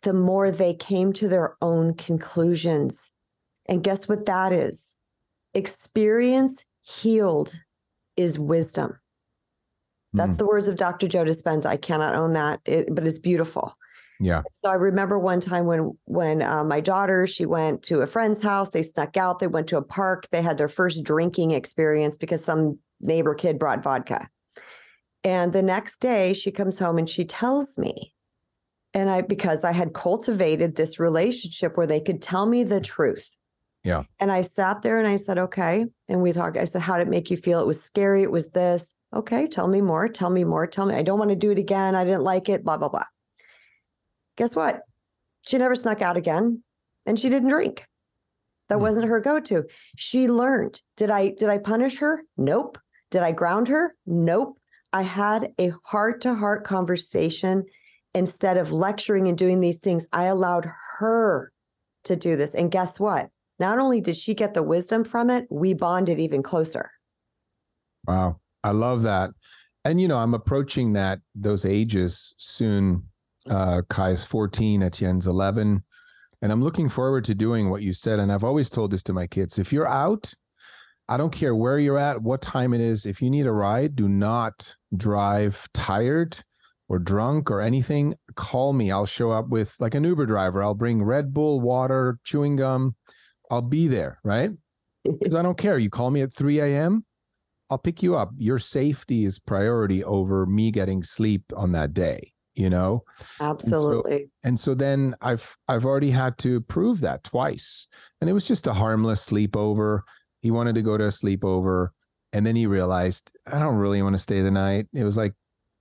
the more they came to their own conclusions. And guess what that is? Experience healed is wisdom. That's mm. the words of Doctor Joe Dispenza. I cannot own that, it, but it's beautiful. Yeah. So I remember one time when when uh, my daughter, she went to a friend's house. They snuck out. They went to a park. They had their first drinking experience because some neighbor kid brought vodka. And the next day she comes home and she tells me, and I, because I had cultivated this relationship where they could tell me the truth. Yeah. And I sat there and I said, okay. And we talked, I said, how did it make you feel? It was scary. It was this. Okay. Tell me more. Tell me more. Tell me. I don't want to do it again. I didn't like it. Blah, blah, blah. Guess what? She never snuck out again, and she didn't drink. That mm. wasn't her go-to. She learned. Did I, did I punish her? Nope. Did I ground her? Nope. I had a heart-to-heart conversation. Instead of lecturing and doing these things, I allowed her to do this. And guess what? Not only did she get the wisdom from it, we bonded even closer. Wow. I love that. And, you know, I'm approaching that, those ages soon. Uh, Kai is fourteen, Etienne's eleven. And I'm looking forward to doing what you said. And I've always told this to my kids. If you're out, I don't care where you're at, what time it is. If you need a ride, do not drive tired or drunk or anything. Call me. I'll show up with like an Uber driver. I'll bring Red Bull, water, chewing gum. I'll be there, right? Because I don't care. You call me at three a.m., I'll pick you up. Your safety is priority over me getting sleep on that day, you know? Absolutely. And so, and so then I've I've already had to prove that twice. And it was just a harmless sleepover. He wanted to go to a sleepover. And then he realized, I don't really want to stay the night. It was like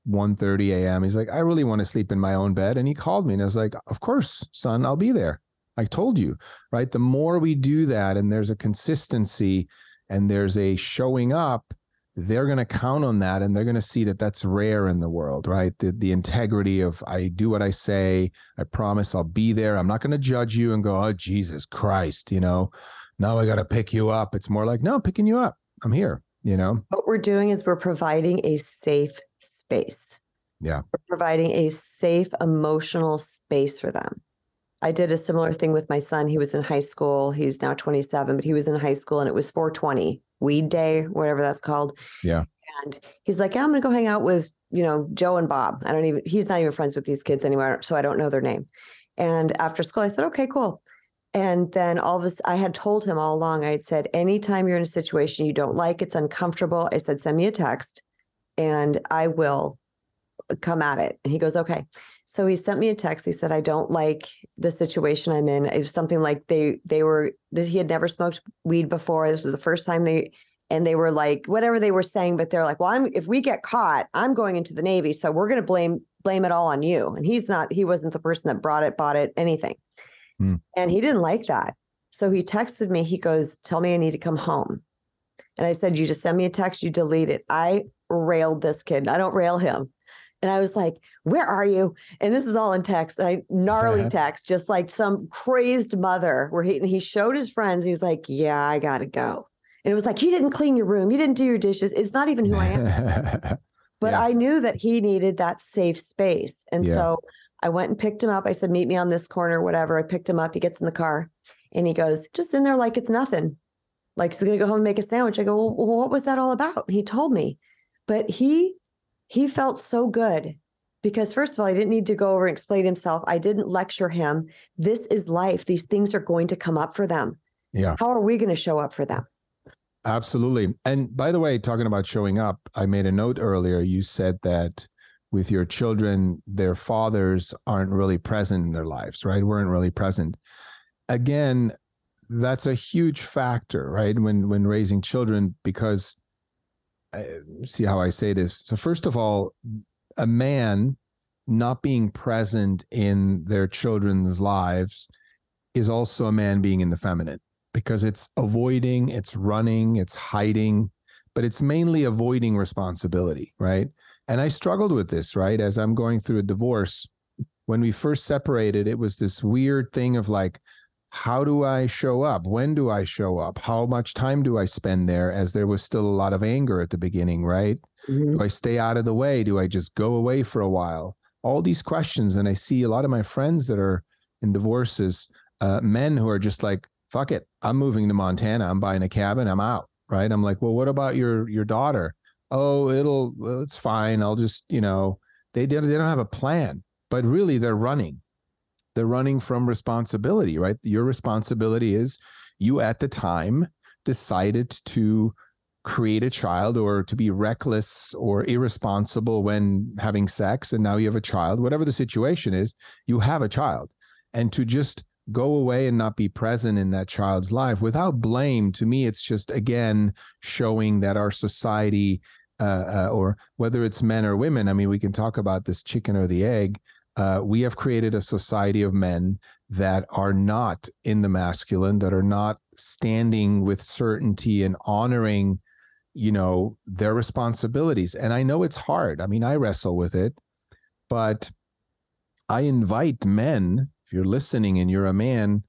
one thirty a.m. He's like, I really want to sleep in my own bed. And he called me and I was like, of course, son, I'll be there. I told you, right? The more we do that, and there's a consistency and there's a showing up, they're going to count on that. And they're going to see that that's rare in the world, right? The, the integrity of, I do what I say. I promise I'll be there. I'm not going to judge you and go, oh, Jesus Christ, you know, now I got to pick you up. It's more like, no, I'm picking you up. I'm here, you know? What we're doing is we're providing a safe space. Yeah. We're providing a safe emotional space for them. I did a similar thing with my son. He was in high school. He's now twenty-seven, but he was in high school and it was four twenty, weed day, whatever that's called. Yeah. And he's like, yeah, I'm going to go hang out with, you know, Joe and Bob. I don't even, he's not even friends with these kids anymore, so I don't know their name. And after school, I said, okay, cool. And then all of us, I had told him all along, I had said, anytime you're in a situation you don't like, it's uncomfortable, I said, send me a text and I will come at it. And he goes, okay. So he sent me a text. He said, I don't like the situation I'm in. It was something like they, they were, he had never smoked weed before. This was the first time they, and they were like, whatever they were saying, but they're like, well, I'm, if we get caught, I'm going into the Navy. So we're going to blame, blame it all on you. And he's not, he wasn't the person that brought it, bought it, anything. Mm. And he didn't like that. So he texted me. He goes, tell me I need to come home. And I said, you just send me a text, you delete it. I railed this kid. I don't rail him. And I was like, where are you? And this is all in text. And I gnarly yeah. text, just like some crazed mother where he, and he showed his friends. And he's like, yeah, I got to go. And it was like, you didn't clean your room. You didn't do your dishes. It's not even who I am. But yeah. I knew that he needed that safe space. And yeah. so I went and picked him up. I said, meet me on this corner, whatever. I picked him up. He gets in the car and he goes, just in there like it's nothing. Like he's going to go home and make a sandwich. I go, well, what was that all about? He told me, but he, he felt so good because first of all, I didn't need to go over and explain himself. I didn't lecture him. This is life. These things are going to come up for them. Yeah. How are we going to show up for them? Absolutely. And by the way, talking about showing up, I made a note earlier. You said that with your children, their fathers aren't really present in their lives, right? Weren't really present. Again, that's a huge factor, right? When when raising children, because uh, see how I say this. So first of all, a man not being present in their children's lives is also a man being in the feminine, because it's avoiding, it's running, it's hiding, but it's mainly avoiding responsibility, right? And I struggled with this, right? As I'm going through a divorce, when we first separated, it was this weird thing of like, how do I show up? When do I show up? How much time do I spend there? As there was still a lot of anger at the beginning, right? Mm-hmm. Do I stay out of the way? Do I just go away for a while? All these questions. And I see a lot of my friends that are in divorces, uh, men who are just like, fuck it, I'm moving to Montana. I'm buying a cabin. I'm out, right? I'm like, well, what about your your daughter? Oh, it'll, well, it's fine. I'll just, you know, they they don't have a plan, but really they're running. They're running from responsibility, right? Your responsibility is you at the time decided to create a child or to be reckless or irresponsible when having sex. And now you have a child, whatever the situation is, you have a child. And to just go away and not be present in that child's life without blame, to me, it's just, again, showing that our society uh, uh, or whether it's men or women, I mean, we can talk about this chicken or the egg. Uh, we have created a society of men that are not in the masculine, that are not standing with certainty and honoring, you know, their responsibilities. And I know it's hard. I mean, I wrestle with it, but I invite men, if you're listening and you're a man,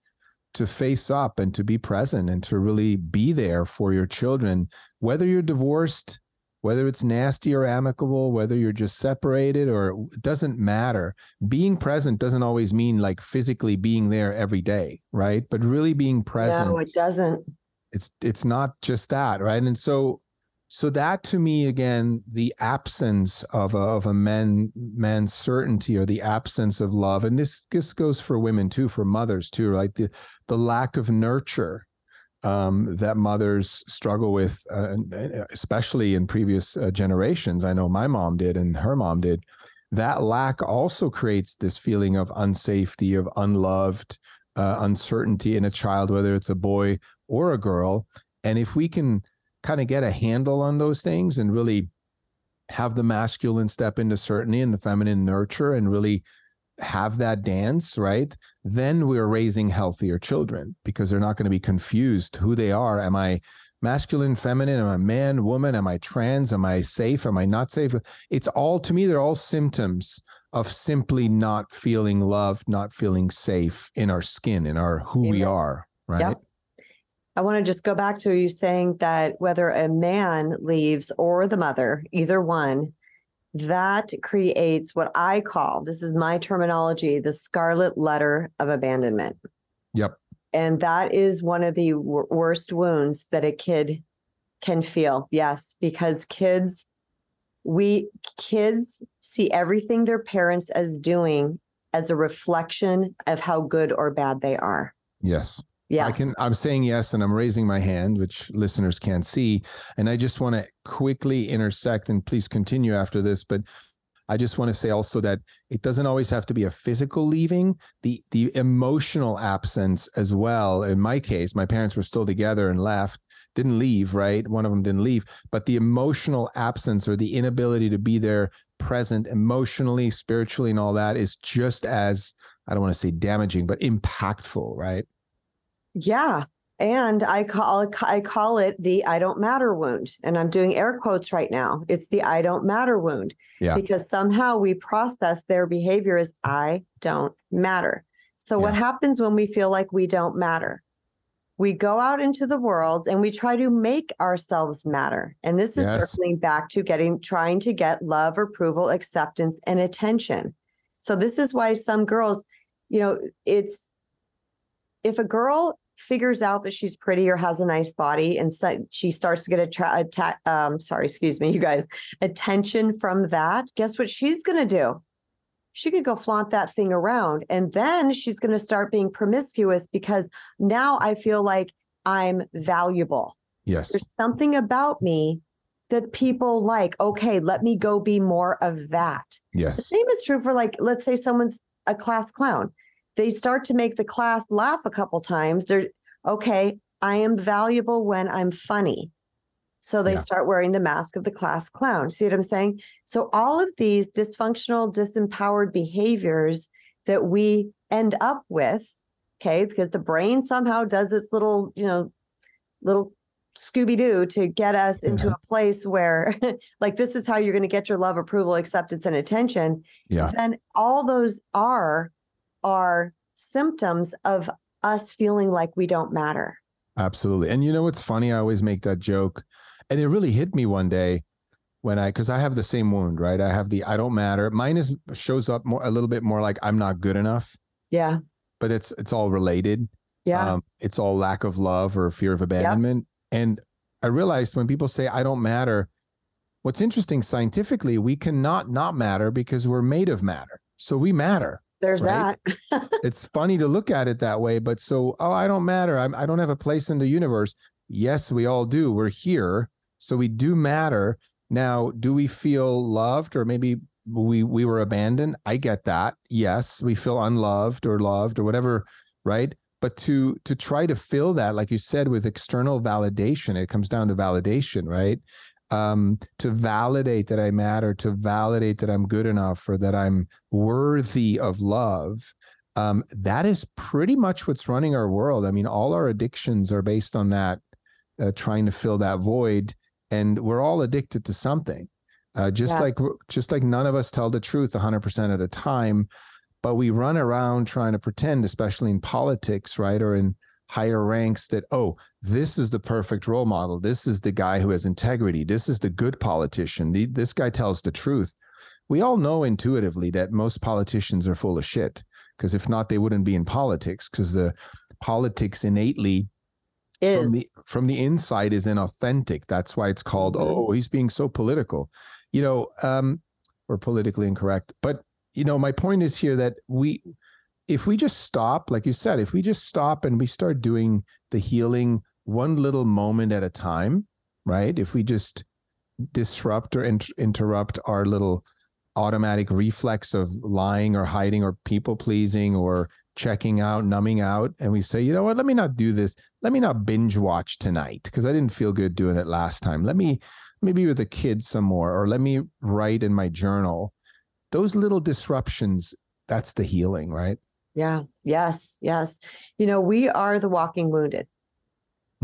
to face up and to be present and to really be there for your children, whether you're divorced, whether it's nasty or amicable, whether you're just separated, or it doesn't matter. Being present doesn't always mean like physically being there every day, right? But really being present. No, it doesn't. It's it's not just that, right? And so so that to me, again, the absence of a, of a man, man's certainty or the absence of love, and this, this goes for women too, for mothers too, right? The, the lack of nurture Um, that mothers struggle with, uh, especially in previous uh, generations. I know my mom did and her mom did. That lack also creates this feeling of unsafety, of unloved, uh, uncertainty in a child, whether it's a boy or a girl. And if we can kind of get a handle on those things and really have the masculine step into certainty and the feminine nurture and really have that dance, right? Then we're raising healthier children because they're not going to be confused who they are. Am I masculine, feminine? Am I man, woman? Am I trans? Am I safe? Am I not safe? It's all, to me, they're all symptoms of simply not feeling loved, not feeling safe in our skin, in our who Amen. We are, right? Yep. I want to just go back to you saying that whether a man leaves or the mother, either one, that creates what I call, this is my terminology, the scarlet letter of abandonment. Yep. And that is one of the w- worst wounds that a kid can feel. Yes, because kids, we kids see everything their parents as doing as a reflection of how good or bad they are. Yes. Yes. I can, I'm saying yes, and I'm raising my hand, which listeners can't see. And I just want to quickly intersect, and please continue after this. But I just want to say also that it doesn't always have to be a physical leaving. The the emotional absence as well. In my case, my parents were still together and left, didn't leave, right? One of them didn't leave. But the emotional absence or the inability to be there, present emotionally, spiritually, and all that is just as, I don't want to say damaging, but impactful, right? Yeah. And I call I call it the I don't matter wound. And I'm doing air quotes right now. It's the I don't matter wound. Yeah. Because somehow we process their behavior as I don't matter. So yeah. What happens when we feel like we don't matter? We go out into the world and we try to make ourselves matter. And this is yes. circling back to getting trying to get love, approval, acceptance, and attention. So this is why some girls, you know, it's if a girl figures out that she's pretty or has a nice body, and so she starts to get a tra- atta- um, sorry, excuse me, you guys, attention from that. Guess what she's going to do? She could go flaunt that thing around, and then she's going to start being promiscuous because now I feel like I'm valuable. Yes. There's something about me that people like. Okay, let me go be more of that. Yes. The same is true for, like, let's say someone's a class clown. They start to make the class laugh a couple times. They're okay. I am valuable when I'm funny. So they yeah. start wearing the mask of the class clown. See what I'm saying? So all of these dysfunctional, disempowered behaviors that we end up with, okay, because the brain somehow does its little, you know, little Scooby-Doo to get us into yeah. a place where like, this is how you're going to get your love, approval, acceptance, and attention. Yeah. And all those are, are symptoms of us feeling like we don't matter. Absolutely. And you know, what's funny, I always make that joke. And it really hit me one day when I, because I have the same wound, right? I have the, I don't matter. Mine is shows up more, a little bit more like I'm not good enough. Yeah. But it's, it's all related. Yeah. Um, it's all lack of love or fear of abandonment. Yeah. And I realized when people say, I don't matter, what's interesting scientifically, we cannot not matter because we're made of matter. So we matter. There's right? that. It's funny to look at it that way, but so, oh, I don't matter. I'm, I don't have a place in the universe. Yes, we all do. We're here. So we do matter. Now, do we feel loved, or maybe we we were abandoned? I get that. Yes, we feel unloved or loved or whatever, right? But to to try to fill that, like you said, with external validation, it comes down to validation, right? Um, to validate that I matter, to validate that I'm good enough or that I'm worthy of love. Um, that is pretty much what's running our world. I mean, all our addictions are based on that, uh, trying to fill that void. And we're all addicted to something, uh, just yes. like just like none of us tell the truth one hundred percent of the time, but we run around trying to pretend, especially in politics, right, or in higher ranks, that, oh, this is the perfect role model. This is the guy who has integrity. This is the good politician. The, this guy tells the truth. We all know intuitively that most politicians are full of shit, because if not, they wouldn't be in politics, because the politics innately is from the, from the inside is inauthentic. That's why it's called, oh, he's being so political, you know, um, or politically incorrect. But, you know, my point is here that we, if we just stop, like you said, if we just stop and we start doing the healing one little moment at a time, right? If we just disrupt or inter- interrupt our little automatic reflex of lying or hiding or people pleasing or checking out, numbing out, and we say, you know what, let me not do this. Let me not binge watch tonight because I didn't feel good doing it last time. Let me, let me be with the kids some more, or let me write in my journal. Those little disruptions, that's the healing, right? Yeah. Yes. Yes. You know, we are the walking wounded.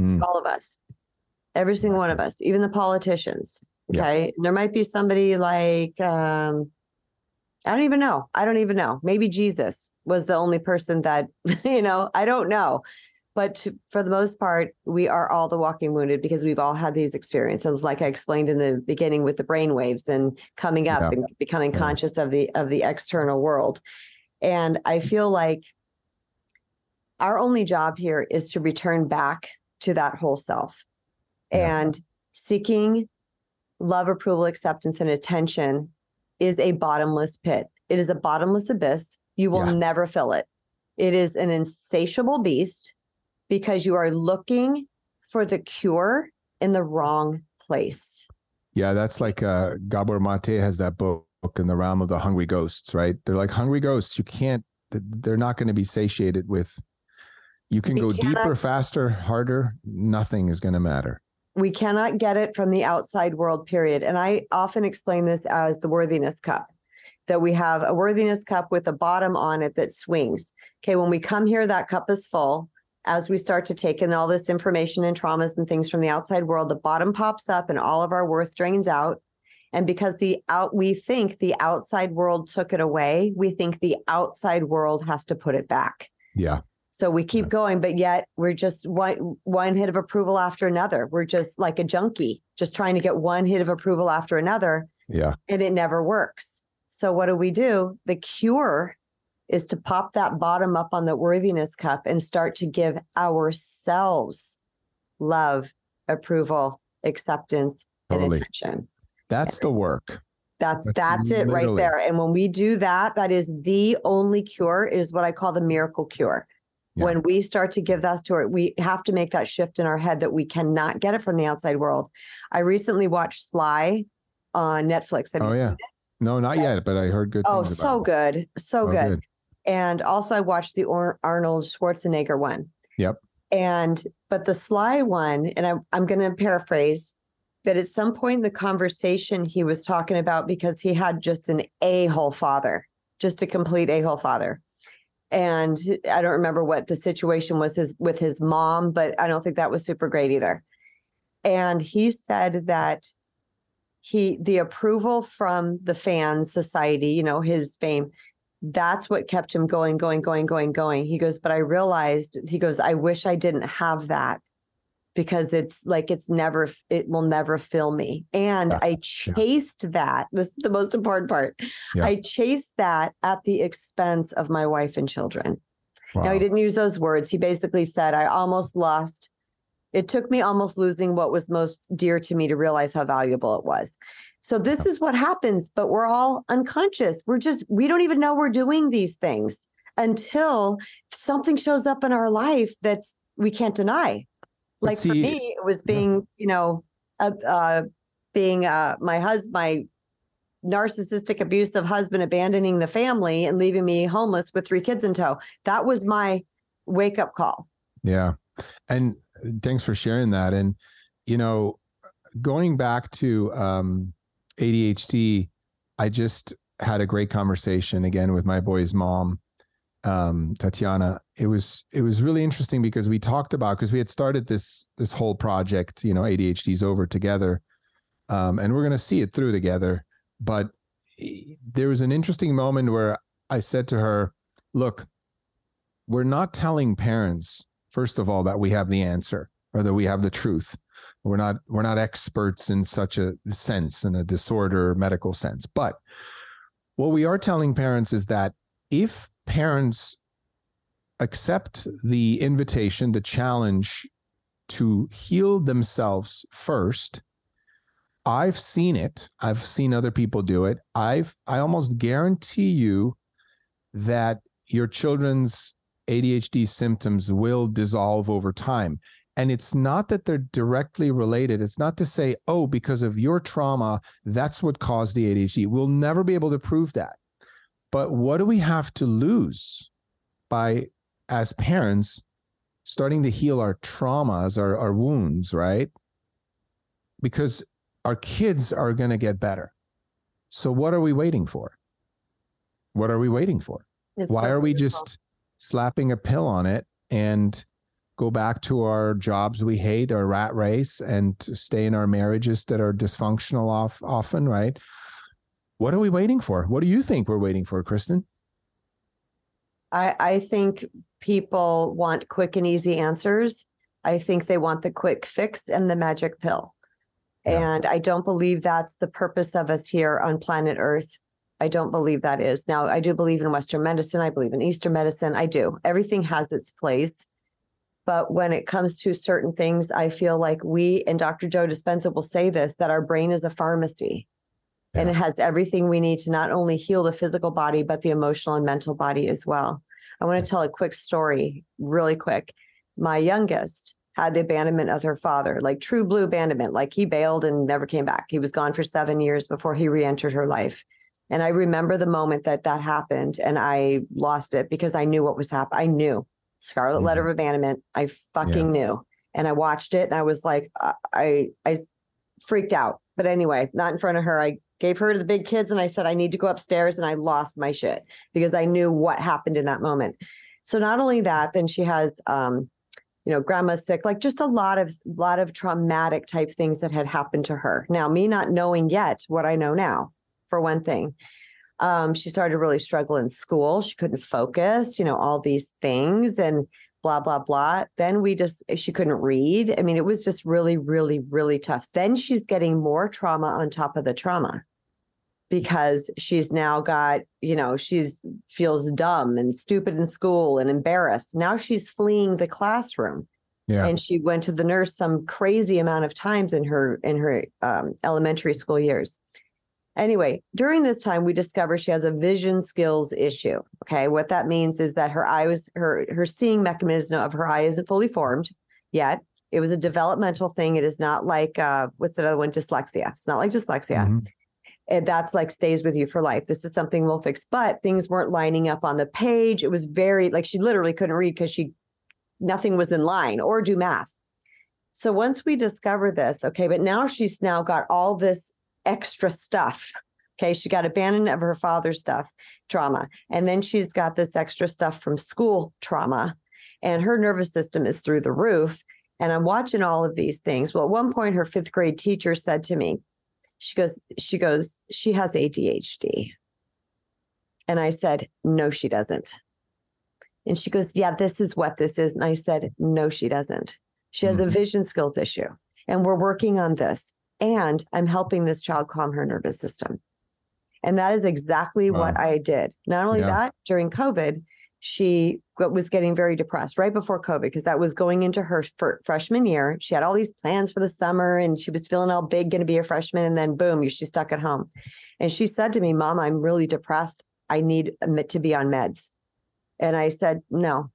Mm. All of us, every single one of us, even the politicians. Okay. Yeah. There might be somebody like, um, I don't even know. I don't even know. Maybe Jesus was the only person that, you know, I don't know. But to, for the most part, we are all the walking wounded because we've all had these experiences, like I explained in the beginning with the brainwaves and coming up yeah. and becoming yeah. conscious of the of the external world. And I feel like our only job here is to return back to that whole self yeah. and seeking love, approval, acceptance, and attention is a bottomless pit. It is a bottomless abyss. You will yeah. never fill it. It is an insatiable beast because you are looking for the cure in the wrong place. Yeah, that's like uh, Gabor Maté has that book in the realm of the hungry ghosts, right? They're like hungry ghosts. You can't, they're not going to be satiated with, you can we go cannot, deeper, faster, harder. Nothing is going to matter. We cannot get it from the outside world, period. And I often explain this as the worthiness cup, that we have a worthiness cup with a bottom on it that swings. Okay, when we come here, that cup is full. as we start to take in all this information and traumas and things from the outside world, the bottom pops up and all of our worth drains out. And because the out, we think the outside world took it away, we think the outside world has to put it back. Yeah. So we keep yeah. going, but yet we're just one, one hit of approval after another. We're just like a junkie, just trying to get one hit of approval after another. Yeah. And it never works. So what do we do? The cure is to pop that bottom up on the worthiness cup and start to give ourselves love, approval, acceptance, totally. and attention. That's the work. That's that's, that's it right there. And when we do that, that is the only cure. It is what I call the miracle cure. Yeah. When we start to give that to it, we have to make that shift in our head that we cannot get it from the outside world. I recently watched Sly on Netflix. Have oh, you yeah. seen it? No, not yeah. yet, but I heard good oh, things about so it. Good. So oh, good. So good. And also I watched the or- Arnold Schwarzenegger one. Yep. And, but the Sly one, and I, I'm going to paraphrase, but at some point in the conversation he was talking about, because he had just an a-hole father, just a complete a-hole father. And I don't remember what the situation was his, with his mom, but I don't think that was super great either. And he said that He, the approval from the fans, society, you know, his fame, that's what kept him going, going, going, going, going. He goes, but I realized, he goes, I wish I didn't have that, because it's like, it's never, it will never fill me. And yeah. I chased yeah. that. This is the most important part. Yeah. I chased that at the expense of my wife and children. Wow. Now, he didn't use those words. He basically said, I almost lost It took me almost losing what was most dear to me to realize how valuable it was. So this is what happens, but we're all unconscious. We're just, we don't even know we're doing these things until something shows up in our life that's we can't deny. Like see, for me, it was being, yeah. you know, uh, uh, being uh, my husband, my narcissistic, abusive husband, abandoning the family and leaving me homeless with three kids in tow. That was my wake up call. Yeah. And thanks for sharing that. And, you know, going back to um, A D H D, I just had a great conversation again with my boy's mom, um, Tatiana. It was, it was really interesting because we talked about, because we had started this, this whole project, you know, A D H D's over together, um, and we're going to see it through together. But there was an interesting moment where I said to her, look, we're not telling parents, first of all, that we have the answer or that we have the truth. We're not we're not experts in such a sense, in a disorder, medical sense. But what we are telling parents is that if parents accept the invitation, the challenge to heal themselves first, I've seen it. I've seen other people do it. I've I almost guarantee you that your children's A D H D symptoms will dissolve over time. And it's not that they're directly related. It's not to say, oh, because of your trauma, that's what caused the A D H D. We'll never be able to prove that. But what do we have to lose by, as parents, starting to heal our traumas, our, our wounds, right? Because our kids are going to get better. So what are we waiting for? What are we waiting for? It's Why so are we beautiful. just... slapping a pill on it and go back to our jobs we hate, our rat race, and stay in our marriages that are dysfunctional off, often, right? What are we waiting for? What do you think we're waiting for, Kristen? I, I think people want quick and easy answers. I think they want the quick fix and the magic pill. Yeah. And I don't believe that's the purpose of us here on planet Earth. I don't believe that is. Now, I do believe in Western medicine. I believe in Eastern medicine. I do. Everything has its place. But when it comes to certain things, I feel like we, and Doctor Joe Dispenza will say this, that our brain is a pharmacy. Yeah. And it has everything we need to not only heal the physical body, but the emotional and mental body as well. I want to tell a quick story, really quick. My youngest had the abandonment of her father, like true blue abandonment. Like he bailed and never came back. He was gone for seven years before he re-entered her life. And I remember the moment that that happened and I lost it because I knew what was happening. I knew scarlet mm-hmm. letter of abandonment. I fucking yeah. knew. And I watched it and I was like, uh, I, I freaked out. But anyway, not in front of her. I gave her to the big kids and I said, I need to go upstairs. And I lost my shit because I knew what happened in that moment. So not only that, then she has um, you know, grandma's sick, like just a lot of, lot of traumatic type things that had happened to her. Now, me not knowing yet what I know now, for one thing, um, she started to really struggle in school. She couldn't focus, you know, all these things and blah, blah, blah. Then we just, she couldn't read. I mean, it was just really, really, really tough. Then she's getting more trauma on top of the trauma, because she's now got, you know, she's feels dumb and stupid in school and embarrassed. Now she's fleeing the classroom. Yeah. And she went to the nurse some crazy amount of times in her, in her um, elementary school years. Anyway, during this time, we discover she has a vision skills issue. Okay. What that means is that her eye was, her, her seeing mechanism of her eye isn't fully formed yet. It was a developmental thing. It is not like, uh, what's the other one? Dyslexia. It's not like dyslexia. Mm-hmm. And that's like stays with you for life. This is something we'll fix, but things weren't lining up on the page. It was very like, she literally couldn't read because she, nothing was in line or do math. So once we discover this, okay, but now she's now got all this extra stuff. Okay. She got abandoned of her father's stuff, trauma. And then she's got this extra stuff from school trauma, and her nervous system is through the roof. And I'm watching all of these things. Well, at one point, her fifth grade teacher said to me, She goes, she goes, she has A D H D. And I said, no, she doesn't. And she goes, yeah, this is what this is. And I said, no, she doesn't. She has a vision skills issue, and we're working on this, and I'm helping this child calm her nervous system. And that is exactly wow. what I did. Not only yeah. that, during COVID, she was getting very depressed right before COVID, because that was going into her freshman year. She had all these plans for the summer, and she was feeling all big, going to be a freshman. And then boom, she's stuck at home. And she said to me, Mom, I'm really depressed. I need to be on meds. And I said, no.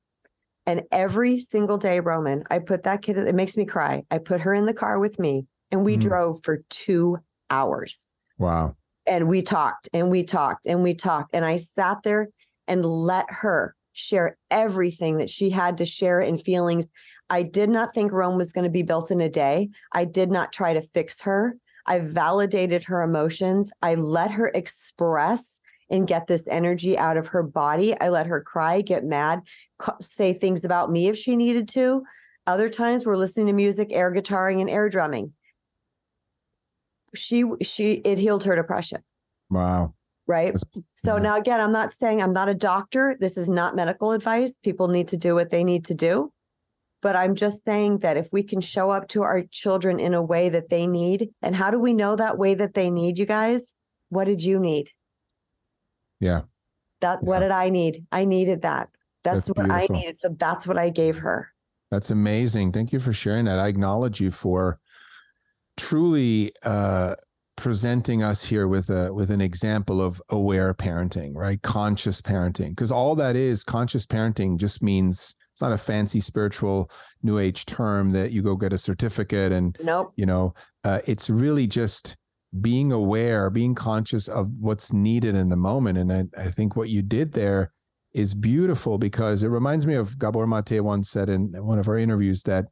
And every single day, Roman, I put that kid, it makes me cry. I put her in the car with me, and we mm. drove for two hours. Wow. And we talked and we talked and we talked. And I sat there and let her share everything that she had to share in feelings. I did not think Rome was going to be built in a day. I did not try to fix her. I validated her emotions. I let her express and get this energy out of her body. I let her cry, get mad, say things about me if she needed to. Other times we're listening to music, air guitaring and air drumming. She, she, it healed her depression. Wow. Right. So now, again, I'm not saying I'm not a doctor. This is not medical advice. People need to do what they need to do. But I'm just saying that if we can show up to our children in a way that they need, and how do we know that way that they need, you guys? What did you need? Yeah. That. Yeah. What did I need? I needed that. That's, that's what beautiful. I needed. So that's what I gave her. That's amazing. Thank you for sharing that. I acknowledge you for truly, uh, presenting us here with a with an example of aware parenting, right? Conscious parenting, because all that is conscious parenting just means it's not a fancy spiritual new age term that you go get a certificate and nope. you know, uh, it's really just being aware, being conscious of what's needed in the moment. And I, I think what you did there is beautiful, because it reminds me of Gabor Maté once said in one of our interviews that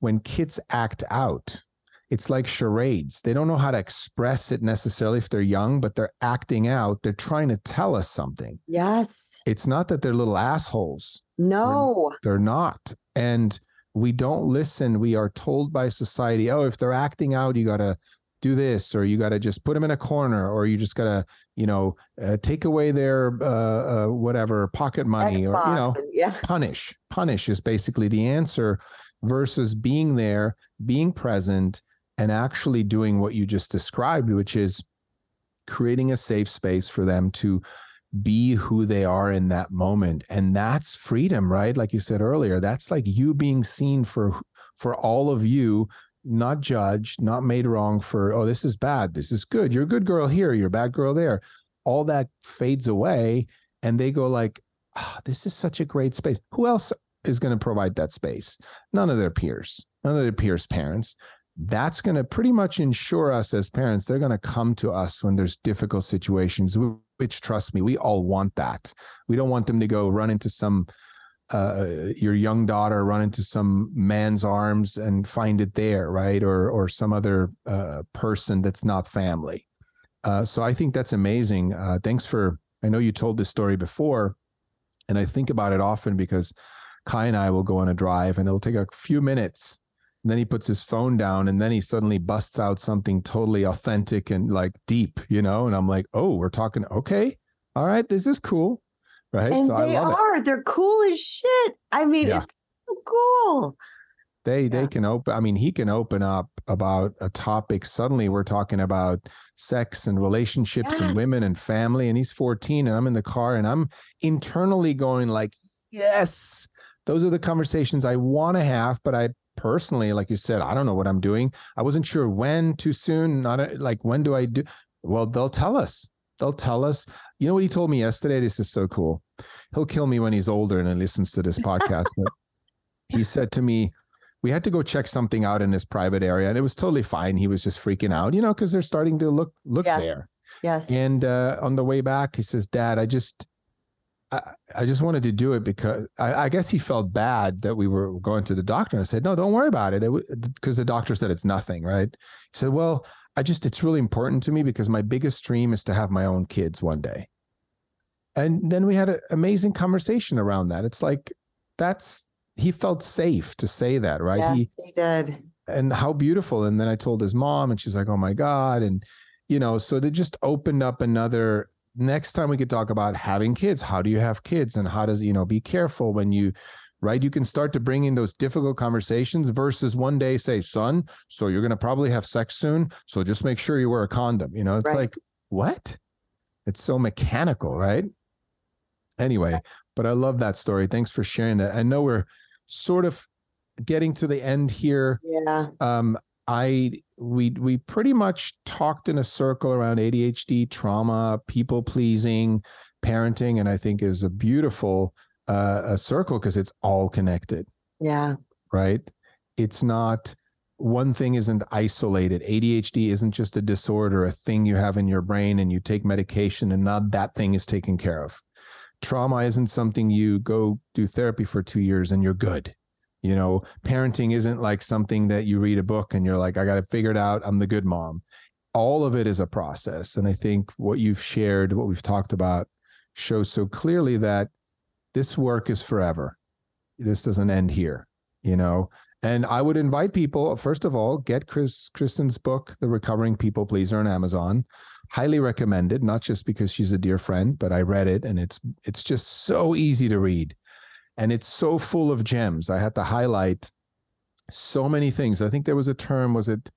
when kids act out, it's like charades. They don't know how to express it necessarily if they're young, but they're acting out. They're trying to tell us something. Yes. It's not that they're little assholes. No. They're, they're not. And we don't listen. We are told by society, oh, if they're acting out, you got to do this, or you got to just put them in a corner, or you just got to, you know, uh, take away their uh, uh, whatever pocket money Xbox, or, you know, yeah. punish. Punish is basically the answer, versus being there, being present, and actually doing what you just described, which is creating a safe space for them to be who they are in that moment. And that's freedom, right? Like you said earlier, that's like you being seen for, for all of you, not judged, not made wrong for, oh, this is bad, this is good, you're a good girl here, you're a bad girl there. All that fades away, and they go like, oh, this is such a great space. Who else is going to provide that space? None of their peers, none of their peers' parents. That's going to pretty much ensure us as parents, they're going to come to us when there's difficult situations, which, trust me, we all want that. We don't want them to go run into some, uh, your young daughter run into some man's arms and find it there, right? Or or some other uh, person that's not family. Uh, so I think that's amazing. Uh, thanks for, I know you told this story before, and I think about it often because Kai and I will go on a drive and it'll take a few minutes. And then he puts his phone down and then he suddenly busts out something totally authentic and like deep, you know? And I'm like, oh, we're talking. Okay. All right. This is cool. Right. And so they I love are. It. They're cool as shit. I mean, yeah. It's so cool. They yeah. they can open, I mean, he can open up about a topic. Suddenly we're talking about sex and relationships yes. and women and family. And he's fourteen and I'm in the car and I'm internally going like, yes, those are the conversations I want to have. But I personally, like you said, I don't know what I'm doing. I wasn't sure when too soon. Not a, like, when do I do? Well, they'll tell us. They'll tell us. You know what he told me yesterday? This is so cool. He'll kill me when he's older and he listens to this podcast. But he said to me, we had to go check something out in his private area, and it was totally fine. He was just freaking out, you know, because they're starting to look look yes. there. Yes. And uh, on the way back, he says, "Dad, I just, I, I just wanted to do it because I, I guess he felt bad that we were going to the doctor." And I said, "No, don't worry about it, because the doctor said it's nothing, right?" He said, "Well, I just, it's really important to me because my biggest dream is to have my own kids one day." And then we had an amazing conversation around that. It's like that's. He felt safe to say that, right? Yes, he, he did. And how beautiful. And then I told his mom and she's like, oh my God. And, you know, so they just opened up another, next time we could talk about having kids. How do you have kids? And how does, you know, be careful when you, right? You can start to bring in those difficult conversations versus one day say, son, so you're going to probably have sex soon. So just make sure you wear a condom. You know, it's right. like, what? It's so mechanical, right? Anyway, yes. But I love that story. Thanks for sharing that. I know we're sort of getting to the end here. Yeah. Um, I we we pretty much talked in a circle around A D H D, trauma, people pleasing, parenting, and I think is a beautiful uh, a circle because it's all connected. Yeah. Right. It's not one thing isn't isolated. A D H D isn't just a disorder, a thing you have in your brain and you take medication and not that thing is taken care of. Trauma isn't something you go do therapy for two years and you're good. You know, parenting isn't like something that you read a book and you're like, I got it figured out. I'm the good mom. All of it is a process. And I think what you've shared, what we've talked about shows so clearly that this work is forever. This doesn't end here, you know, and I would invite people, first of all, get Chris, Kristen's book, The Recovering People Pleaser, on Amazon. Highly recommended, not just because she's a dear friend, but I read it and it's it's just so easy to read. And it's so full of gems. I had to highlight so many things. I think there was a term, was it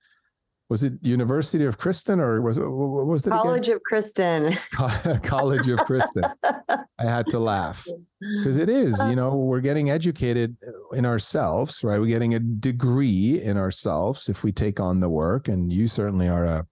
was it University of Kristen or was it what was it? College again? of Kristen. College of Kristen. I had to laugh. Because it is, you know, we're getting educated in ourselves, right? We're getting a degree in ourselves if we take on the work. And you certainly are a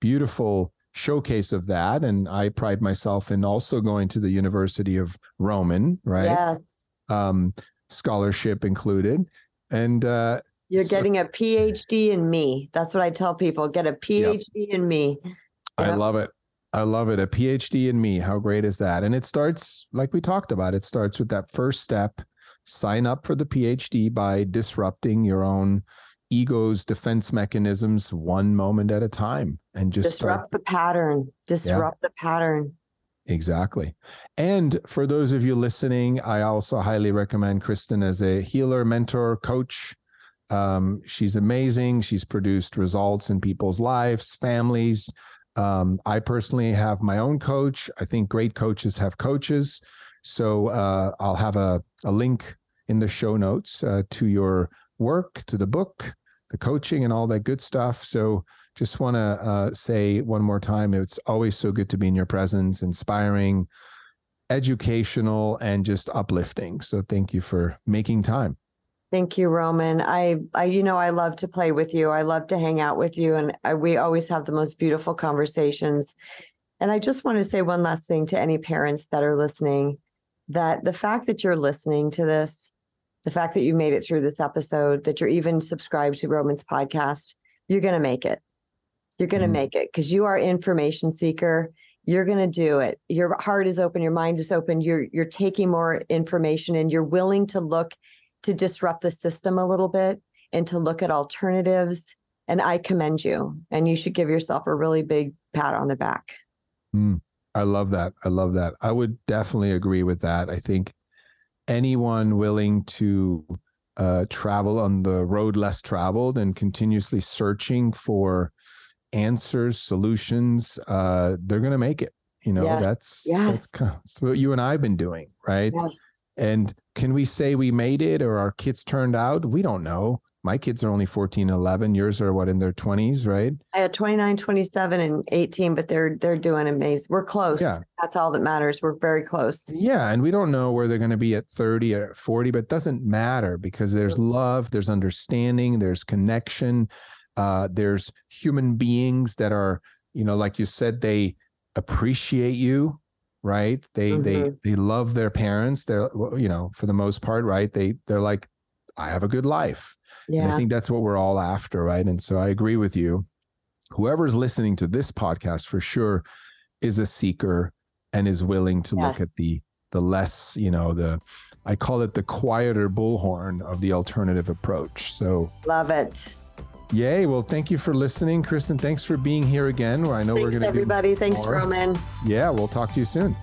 beautiful showcase of that. And I pride myself in also going to the University of Roman, right? Yes. Um, scholarship included. And uh, you're so, getting a P H D in me. That's what I tell people. Get a P H D yep. in me. Yep. I love it. I love it. A P H D in me. How great is that? And it starts, like we talked about, it starts with that first step. Sign up for the P H D by disrupting your own ego's defense mechanisms one moment at a time and just disrupt start. the pattern, disrupt yeah. the pattern. Exactly. And for those of you listening, I also highly recommend Kristen as a healer, mentor, coach. Um, she's amazing. She's produced results in people's lives, families. Um, I personally have my own coach. I think great coaches have coaches. So uh, I'll have a, a link in the show notes uh, to your work, to the book, the coaching and all that good stuff. So just want to uh, say one more time, it's always so good to be in your presence, inspiring, educational, and just uplifting. So thank you for making time. Thank you, Roman. I, I, you know, I love to play with you. I love to hang out with you. And I, we always have the most beautiful conversations. And I just want to say one last thing to any parents that are listening, that the fact that you're listening to this, the fact that you made it through this episode, that you're even subscribed to Roman's podcast, you're going to make it. You're going to mm. make it because you are information seeker. You're going to do it. Your heart is open. Your mind is open. You're, you're taking more information and you're willing to look to disrupt the system a little bit and to look at alternatives. And I commend you, and you should give yourself a really big pat on the back. Mm. I love that. I love that. I would definitely agree with that. I think anyone willing to uh, travel on the road less traveled and continuously searching for answers, solutions, uh, they're going to make it. You know, yes. that's, yes. that's kind of, that's what you and I have been doing, right? Yes. And can we say we made it or our kids turned out? We don't know. My kids are only fourteen, eleven. Yours are what, in their twenties, right? I had twenty-nine, twenty-seven, and eighteen, but they're they're doing amazing. We're close. Yeah. That's all that matters. We're very close. Yeah, and we don't know where they're going to be at thirty or forty, but it doesn't matter because there's love, there's understanding, there's connection, uh, there's human beings that are, you know, like you said, they appreciate you, right? They mm-hmm. they they love their parents. They're, you know, for the most part, right? They they're like, I have a good life. Yeah. And I think that's what we're all after, right? And so I agree with you. Whoever's listening to this podcast for sure is a seeker and is willing to yes. look at the the less, you know, the, I call it the quieter bullhorn of the alternative approach. So love it. Yay. Well, thank you for listening, Kristen. Thanks for being here again. I know thanks, we're going to everybody. Do thanks, Roman. Yeah. We'll talk to you soon.